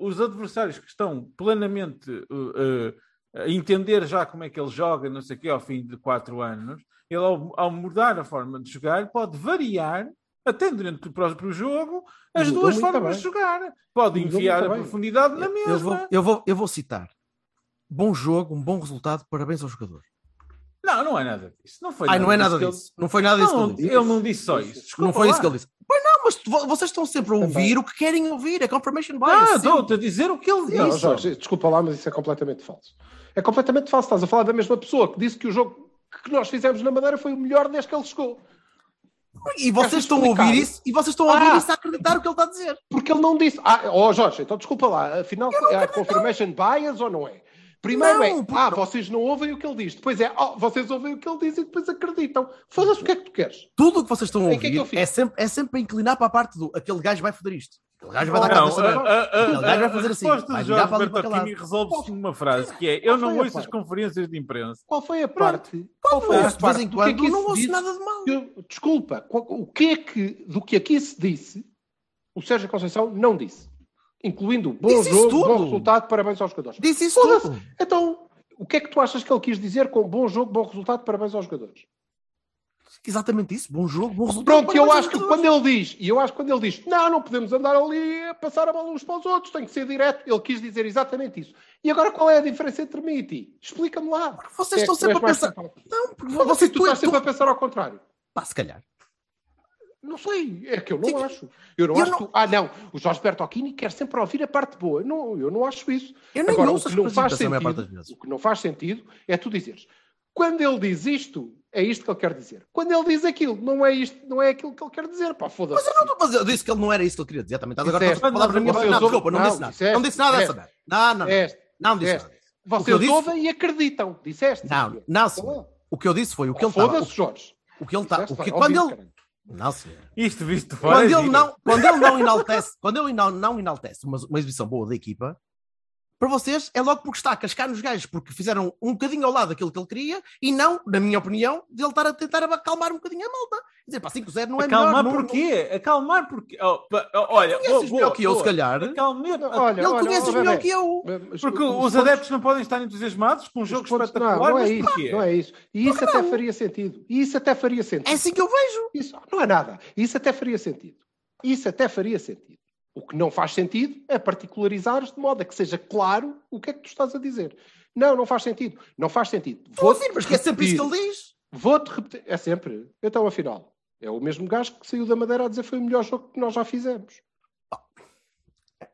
os adversários que estão plenamente uh, uh, a entender já como é que ele joga, não sei o quê, ao fim de quatro anos, ele ao, ao mudar a forma de jogar pode variar, até durante o próprio jogo, as Mudou duas formas bem. de jogar. Pode Mudou enfiar a bem. profundidade eu, na mesma. Eu vou, eu, vou, eu vou citar. Bom jogo, um bom resultado, parabéns ao jogador. Não, não é nada disso. Não foi Ai, nada, não é nada disso. disso. Ele... Não foi nada disso não, que ele disse. Ele não disse só isso. Desculpa, não foi isso que ele disse. Pois não, mas tu, vocês estão sempre a ouvir o que querem ouvir. É confirmation bias. Ah, estou-te a dizer o que ele disse. Não, Jorge, desculpa lá, mas isso é completamente falso. É completamente falso. Estás a falar da mesma pessoa que disse que o jogo que nós fizemos na Madeira foi o melhor desde que ele chegou. E vocês estão a ouvir isso e vocês estão a ouvir ah, isso a acreditar o que ele está a dizer. Porque ele não disse. Ah, oh, Jorge, então desculpa lá. Afinal, é confirmation bias ou não é? Primeiro não, é, porque... ah, vocês não ouvem o que ele diz. Depois é, oh, vocês ouvem o que ele diz e depois acreditam. Foda-se, o que é que tu queres? Tudo o que vocês estão a ouvir é, é, sempre, é sempre a inclinar para a parte do aquele gajo vai foder isto. Aquele gajo vai dar não, cabeça. Não, a, a, aquele a, gajo a, vai fazer a assim. A Jorge Bertolini resolve-se numa frase que é, eu não ouço as conferências de imprensa. Qual foi a parte? Qual foi a parte? Qual foi a parte? Eu não ouço nada de mal. Eu, desculpa, qual, o que é que, do que aqui se disse, o Sérgio Conceição não disse? Incluindo bom jogo, tudo. bom resultado, parabéns aos jogadores. Disse isso Foda-se. tudo. Então, o que é que tu achas que ele quis dizer com bom jogo, bom resultado, parabéns aos jogadores? Exatamente isso, bom jogo, bom resultado. Pronto, eu acho que quando ele diz, e eu acho que quando ele diz, não, não podemos andar ali a passar a bola uns para os outros, tem que ser direto, ele quis dizer exatamente isso. E agora qual é a diferença entre mim e ti? Explica-me lá. Porque vocês é estão sempre a pensar... Não, porque Foda-se, vocês... Tu, tu estás tu... sempre a pensar ao contrário. Pá, se calhar. Não sei, é que eu não Sim. acho. Eu não eu acho. Não... Tu... Ah, não, o Jorge Bertolini quer sempre ouvir a parte boa. Não, eu não acho isso. Eu nem Agora, o que não faz sentido, o que não faz sentido é tu dizeres, quando ele diz isto, é isto que ele quer dizer. Quando ele diz aquilo, não é isto, não é aquilo que ele quer dizer. Pá, foda-se. Mas eu, não, mas eu disse que ele não era isso que ele queria dizer também. Estás agora a falar para mim. Não, desculpa, não disse nada. Não disse nada dessa merda. Não, não. Não disse nada. Vocês ouvem e acreditam. Disseste? Não, não, senhor. O que eu disse foi o que ele estava... Foda-se, Jorge. O que ele está... Quando ele... Não, senhor. Isto visto fora. Quando ele não, quando ele não enaltece, quando ele não, não enaltece uma, uma exibição boa da equipa, para vocês é logo porque está a cascar nos gajos, porque fizeram um bocadinho ao lado daquilo que ele queria e não, na minha opinião, de ele estar a tentar acalmar um bocadinho a malta. Quer dizer, para cinco zero não é acalmar melhor. Acalmar porquê? Não... Acalmar porquê? Oh, oh, olha, tu conheces oh, melhor oh, que eu, oh, se calhar. Acalmar. Ele conheces olha, melhor bem, que eu. Bem, mas, porque os, os adeptos não podem estar entusiasmados com um jogo espetacular. Não, não é isso. Porquê? Não é isso. E isso porque até não. faria sentido. E isso até faria sentido. É assim que eu vejo. Isso não é nada. Isso até faria sentido. Isso até faria sentido. O que não faz sentido é particularizares de modo a que seja claro o que é que tu estás a dizer. Não, não faz sentido. Não faz sentido. Vou dizer, mas que é sempre isso que ele diz. Vou-te repetir. É sempre. Então, afinal, é o mesmo gajo que saiu da Madeira a dizer que foi o melhor jogo que nós já fizemos.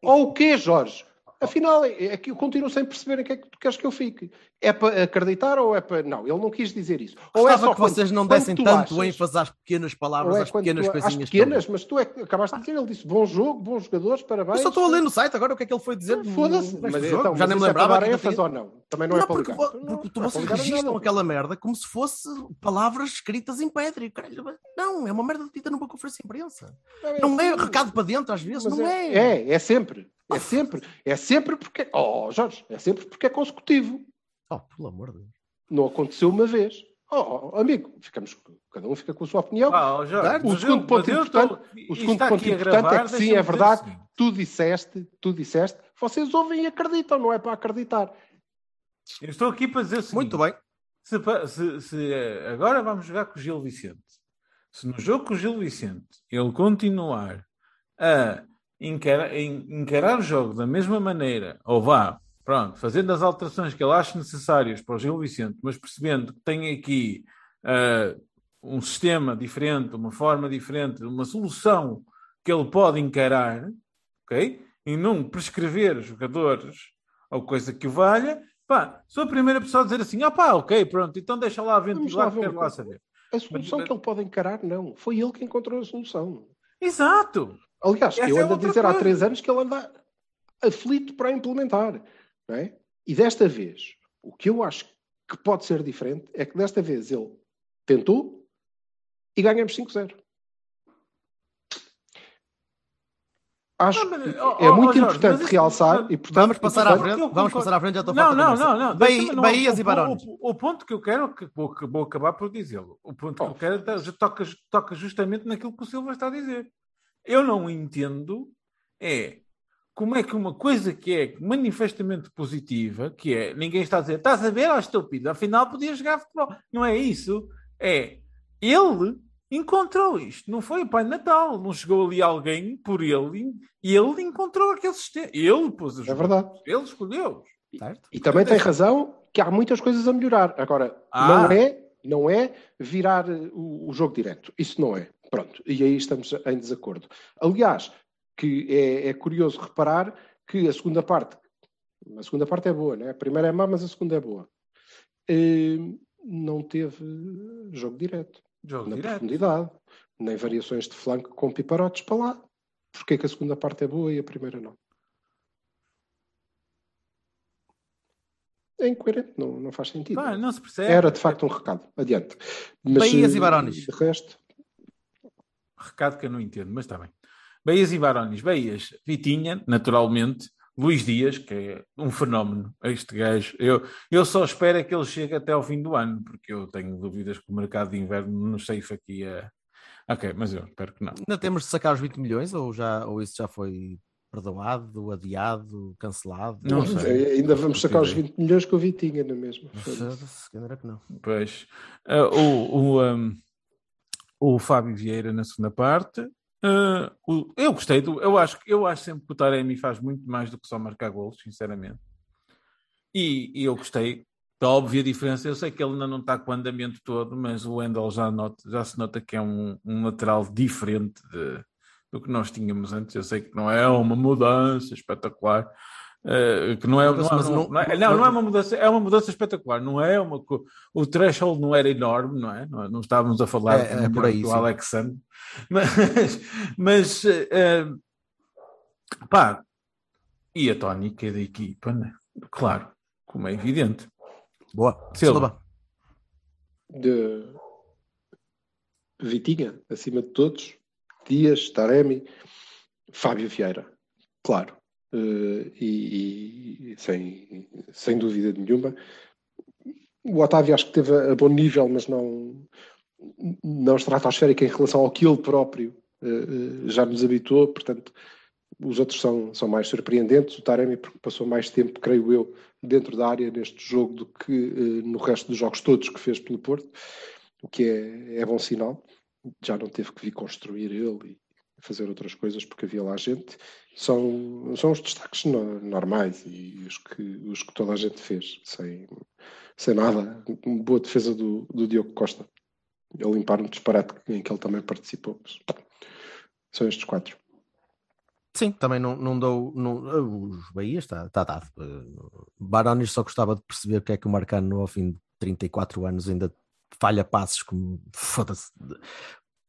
Ou o quê, Jorge? Afinal, é que eu continuo sem perceber em que é que tu queres que eu fique. É para acreditar ou é para... Não, ele não quis dizer isso. Ou Gostava é só que quando, vocês não dessem tanto ênfase às pequenas palavras, é às pequenas tu, coisinhas. Às pequenas, também. Mas tu é que acabaste de dizer, ele disse bom jogo, bons jogadores, parabéns. Eu só estou a ler no site agora o que é que ele foi dizer. Foda-se. Mas, mas, então, já mas nem me lembrava. É ênfase ou não? Também não, não é para porque, ligar. Porque, porque tu vocês registram aquela merda como se fosse palavras escritas em pedra. Não, é uma merda dita numa conferência de imprensa. Não é recado para dentro às vezes, não é. É, é sempre. É sempre, é sempre porque... Oh, Jorge, é sempre porque é consecutivo. Oh, pelo amor de Deus. Não aconteceu uma vez. Oh, amigo, ficamos, cada um fica com a sua opinião. Oh, Jorge, o segundo ponto importante, tô... o segundo ponto importante gravar, é que sim, é verdade, assim. tu disseste, tu disseste, vocês ouvem e acreditam, não é para acreditar. Eu estou aqui para dizer o seguinte. Muito bem. Se, se, se, agora vamos jogar com o Gil Vicente. Se no jogo com o Gil Vicente ele continuar a... Encarar, encarar o jogo da mesma maneira, ou vá, pronto, fazendo as alterações que ele acha necessárias para o Gil Vicente, mas percebendo que tem aqui uh, um sistema diferente, uma forma diferente, uma solução que ele pode encarar, ok? E não prescrever jogadores ou coisa que o valha, pá, sou a primeira pessoa a dizer assim, ah pá, ok, pronto, então deixa lá a ventilar, quero lá saber. A solução mas, que ele pode encarar, não. Foi ele que encontrou a solução. Exato! Aliás, Essa eu ando é a dizer coisa. há três anos que ele anda aflito para implementar. Não é? E desta vez, o que eu acho que pode ser diferente é que desta vez ele tentou e ganhamos cinco zero. acho que é muito importante realçar e, portanto, vamos passar à frente, vamos passar à frente, já estou falando. Não, não, não, não. Bahias e Barões. O ponto que eu quero, que vou acabar por dizê-lo, o ponto que eu quero toca justamente naquilo que o Silva está a dizer. Eu não entendo é como é que uma coisa que é manifestamente positiva, que é, ninguém está a dizer, estás a ver, ó estúpido, afinal podia jogar futebol. Não é isso. É, ele encontrou isto. Não foi o Pai Natal. Não chegou ali alguém por ele e ele encontrou aquele sistema. Ele pôs os... É verdade. Ele escolheu. Certo? E também tem razão que há muitas coisas a melhorar. Agora, ah. não é, não é virar o, o jogo direto. Isso não é. Pronto. E aí estamos em desacordo. Aliás, que é, é curioso reparar que a segunda parte, a segunda parte é boa, né? A primeira é má, mas a segunda é boa. Uh, não teve jogo direto, jogo na direto. Profundidade, nem variações de flanco com piparotes para lá. Porquê é que a segunda parte é boa e a primeira não? É incoerente, não, não faz sentido. Não, não se percebe. Era de facto um recado. Adiante. Bahias e Barões. De resto... Recado que eu não entendo, mas está bem. Bahias e Barões. Bahias, Vitinha, naturalmente. Luís Díaz, que é um fenómeno, este gajo. Eu, eu só espero é que ele chegue até ao fim do ano, porque eu tenho dúvidas que o mercado de inverno nos safe aqui a... Ok, mas eu espero que não. Ainda temos de sacar os vinte milhões ou, já, ou isso já foi perdoado, adiado, cancelado? Não, não sei. sei. Ainda vamos sacar os vinte milhões que o Vitinha, não é mesmo? Se calhar é que não. Pois. Uh, o, o, um, o Fábio Vieira na segunda parte... Uh, o, eu gostei do, eu acho, eu acho sempre que o Taremi faz muito mais do que só marcar golos, sinceramente, e, e eu gostei da óbvia diferença. Eu sei que ele ainda não está com o andamento todo, mas o Wendel já, nota, já se nota que é um, um lateral diferente de, do que nós tínhamos antes. Eu sei que não é uma mudança espetacular, uh, que não é, não, não, não, não, é não, não é uma mudança, é uma mudança espetacular, não é uma, o threshold não era enorme, não é? Não, não estávamos a falar é, é por aí, do Alexandre. Mas, mas uh, pá, e a tónica da equipa, né? Claro, como é evidente. Boa, Silva. De Vitinha, acima de todos, Díaz, Taremi, Fábio Vieira, claro, uh, e, e sem, sem dúvida nenhuma. O Otávio acho que teve a, a bom nível, mas não... não estratosférica em relação ao que ele próprio uh, uh, já nos habituou, portanto os outros são, são mais surpreendentes. O Taremi porque passou mais tempo, creio eu, dentro da área neste jogo do que uh, no resto dos jogos todos que fez pelo Porto, o que é, é bom sinal. Já não teve que vir construir ele e fazer outras coisas porque havia lá gente. São, são os destaques no, normais e os que, os que toda a gente fez, sem, sem nada. Uma boa defesa do, do Diogo Costa. Eu limpar um disparate em que ele também participou. São estes quatro. Sim, também não, não dou... Não, os Bahias está dado. Barões só gostava de perceber que é que o Marcano, ao fim de trinta e quatro anos, ainda falha passos como... Foda-se.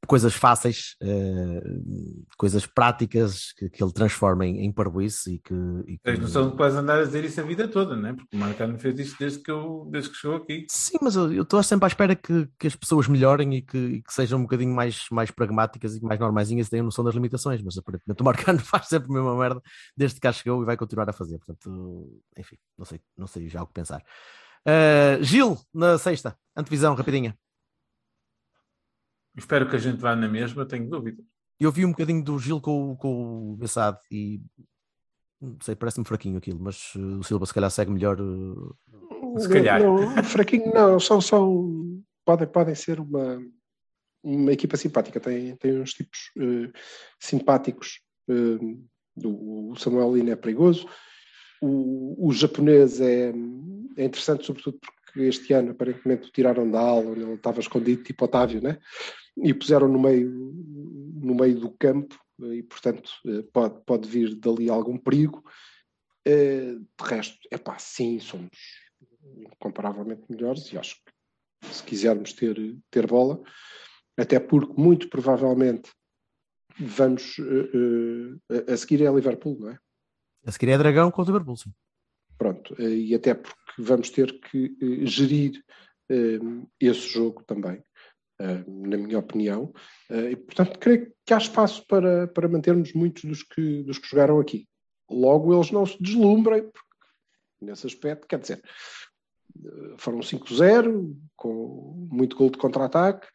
Coisas fáceis, uh, coisas práticas que, que ele transforma em, em parboice e que... E que... Tens noção de quase andar a dizer isso a vida toda, não é? Porque o Marcano fez isto desde que, eu, desde que chegou aqui. Sim, mas eu estou sempre à espera que, que as pessoas melhorem e que, e que sejam um bocadinho mais, mais pragmáticas e mais normaisinhas e tenham noção das limitações, mas aparentemente o Marcano faz sempre a mesma merda desde que cá chegou e vai continuar a fazer, portanto, enfim, não sei, não sei já o que pensar. Uh, Gil, na sexta, antevisão, rapidinha. Espero que a gente vá na mesma, tenho dúvidas. Eu vi um bocadinho do Gil com, com o Bessade e não sei, parece-me fraquinho aquilo, mas o Silva se calhar segue melhor. Se calhar. Não, não, fraquinho não, só, só podem, podem ser uma, uma equipa simpática, tem, tem uns tipos uh, simpáticos. Uh, do, o Samuel Lino é perigoso, o, o japonês é, é interessante, sobretudo porque este ano aparentemente o tiraram da aula, ele estava escondido tipo Otávio, né? E puseram no meio, no meio do campo e portanto pode, pode vir dali algum perigo. De resto, é pá, sim, somos incomparavelmente melhores e acho que se quisermos ter, ter bola, até porque muito provavelmente vamos a seguir é Liverpool, não é? A seguir é Dragão contra o Liverpool, sim. Pronto, e até porque vamos ter que gerir um, esse jogo também, uh, na minha opinião, uh, e portanto creio que há espaço para, para mantermos muitos dos que, dos que jogaram aqui. Logo, eles não se deslumbrem, porque nesse aspecto, quer dizer, foram cinco zero, com muito gol de contra-ataque,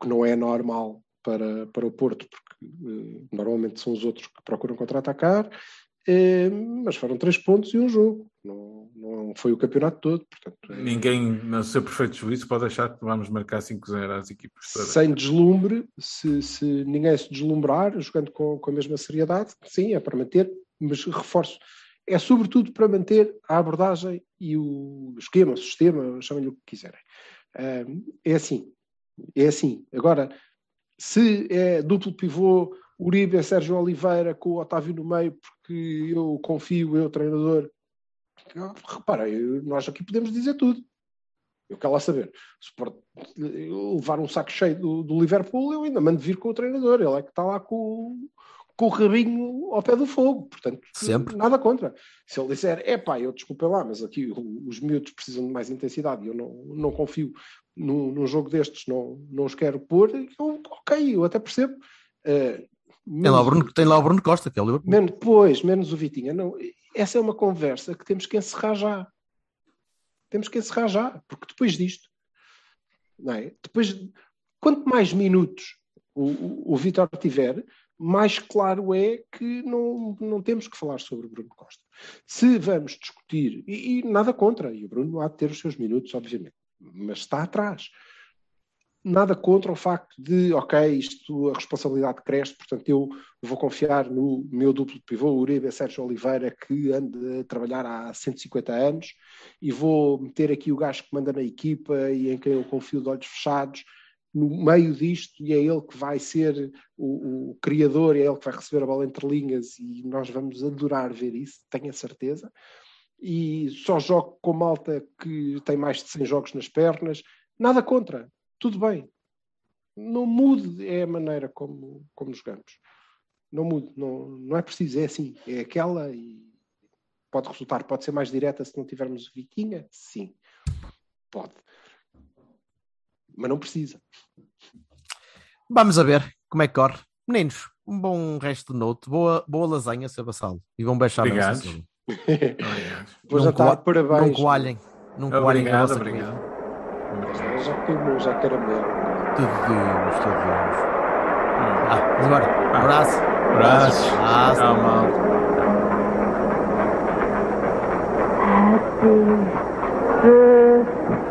que não é normal para, para o Porto, porque uh, normalmente são os outros que procuram contra-atacar, uh, mas foram três pontos e um jogo. Não, não foi o campeonato todo, portanto... É... Ninguém, no seu perfeito juízo, pode achar que vamos marcar cinco zero às equipas todas. Sem deslumbre, se, se ninguém se deslumbrar, jogando com, com a mesma seriedade, sim, é para manter, mas reforço, é sobretudo para manter a abordagem e o esquema, o sistema, chamem-lhe o que quiserem. É assim, é assim. Agora, se é duplo pivô, Uribe e Sérgio Oliveira com o Otávio no meio, porque eu confio, eu treinador... Repara, nós aqui podemos dizer tudo. Eu quero lá saber. Se levar um saco cheio do, do Liverpool, eu ainda mando vir com o treinador. Ele é que está lá com, com o rabinho ao pé do fogo. Portanto, sempre. Nada contra. Se ele disser, é pá, eu desculpem lá, mas aqui os miúdos precisam de mais intensidade e eu não, não confio num, num jogo destes, não, não os quero pôr, eu, ok, eu até percebo. Uh, Menos, tem, lá Bruno, tem lá o Bruno Costa, que é o Liverpool. Menos, pois, menos o Vitinha. Não, essa é uma conversa que temos que encerrar já. Temos que encerrar já, porque depois disto, não é? Depois, quanto mais minutos o, o, o Vítor tiver, mais claro é que não, não temos que falar sobre o Bruno Costa. Se vamos discutir, e, e nada contra, e o Bruno há de ter os seus minutos, obviamente, mas está atrás. Nada contra o facto de, ok, isto, a responsabilidade cresce, portanto eu vou confiar no meu duplo de pivô, Uribe Sérgio Oliveira, que anda a trabalhar há cento e cinquenta anos, e vou meter aqui o gajo que manda na equipa e em quem eu confio de olhos fechados, no meio disto, e é ele que vai ser o, o criador, e é ele que vai receber a bola entre linhas, e nós vamos adorar ver isso, tenho a certeza. E só jogo com malta que tem mais de cem jogos nas pernas, nada contra. Tudo bem, não mude é a maneira como, como jogamos, não mude, não, não é preciso, é assim, é aquela e pode resultar, pode ser mais direta se não tivermos Vitinha, sim, pode, mas não precisa. Vamos a ver como é que corre, meninos, um bom resto de noite, boa, boa lasanha, seu Vassalo, e vão baixar a sua. Boa jantar, parabéns. Não coalhem, não coalhem a vossa comida. Obrigado. Já queimou, já caramelo. Tudo vimos, tudo vimos. Ah, mas agora, abraço. Abraço. Abraço.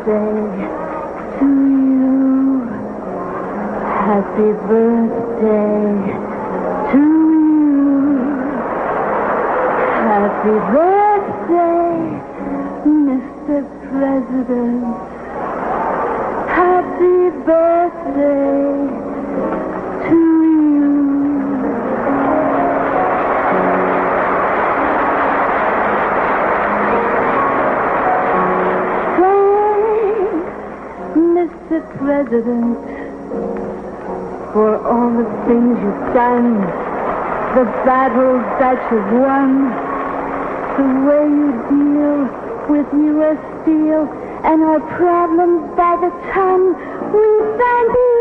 Calma. Happy birthday to you. Happy birthday to you. Happy birthday, mister President. Happy birthday to you. Thanks, mister President, for all the things you've done, the battles that you've won, the way you deal with U S Steel, and our problems by the time we thank you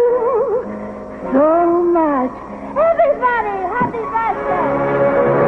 so much. Everybody, happy birthday!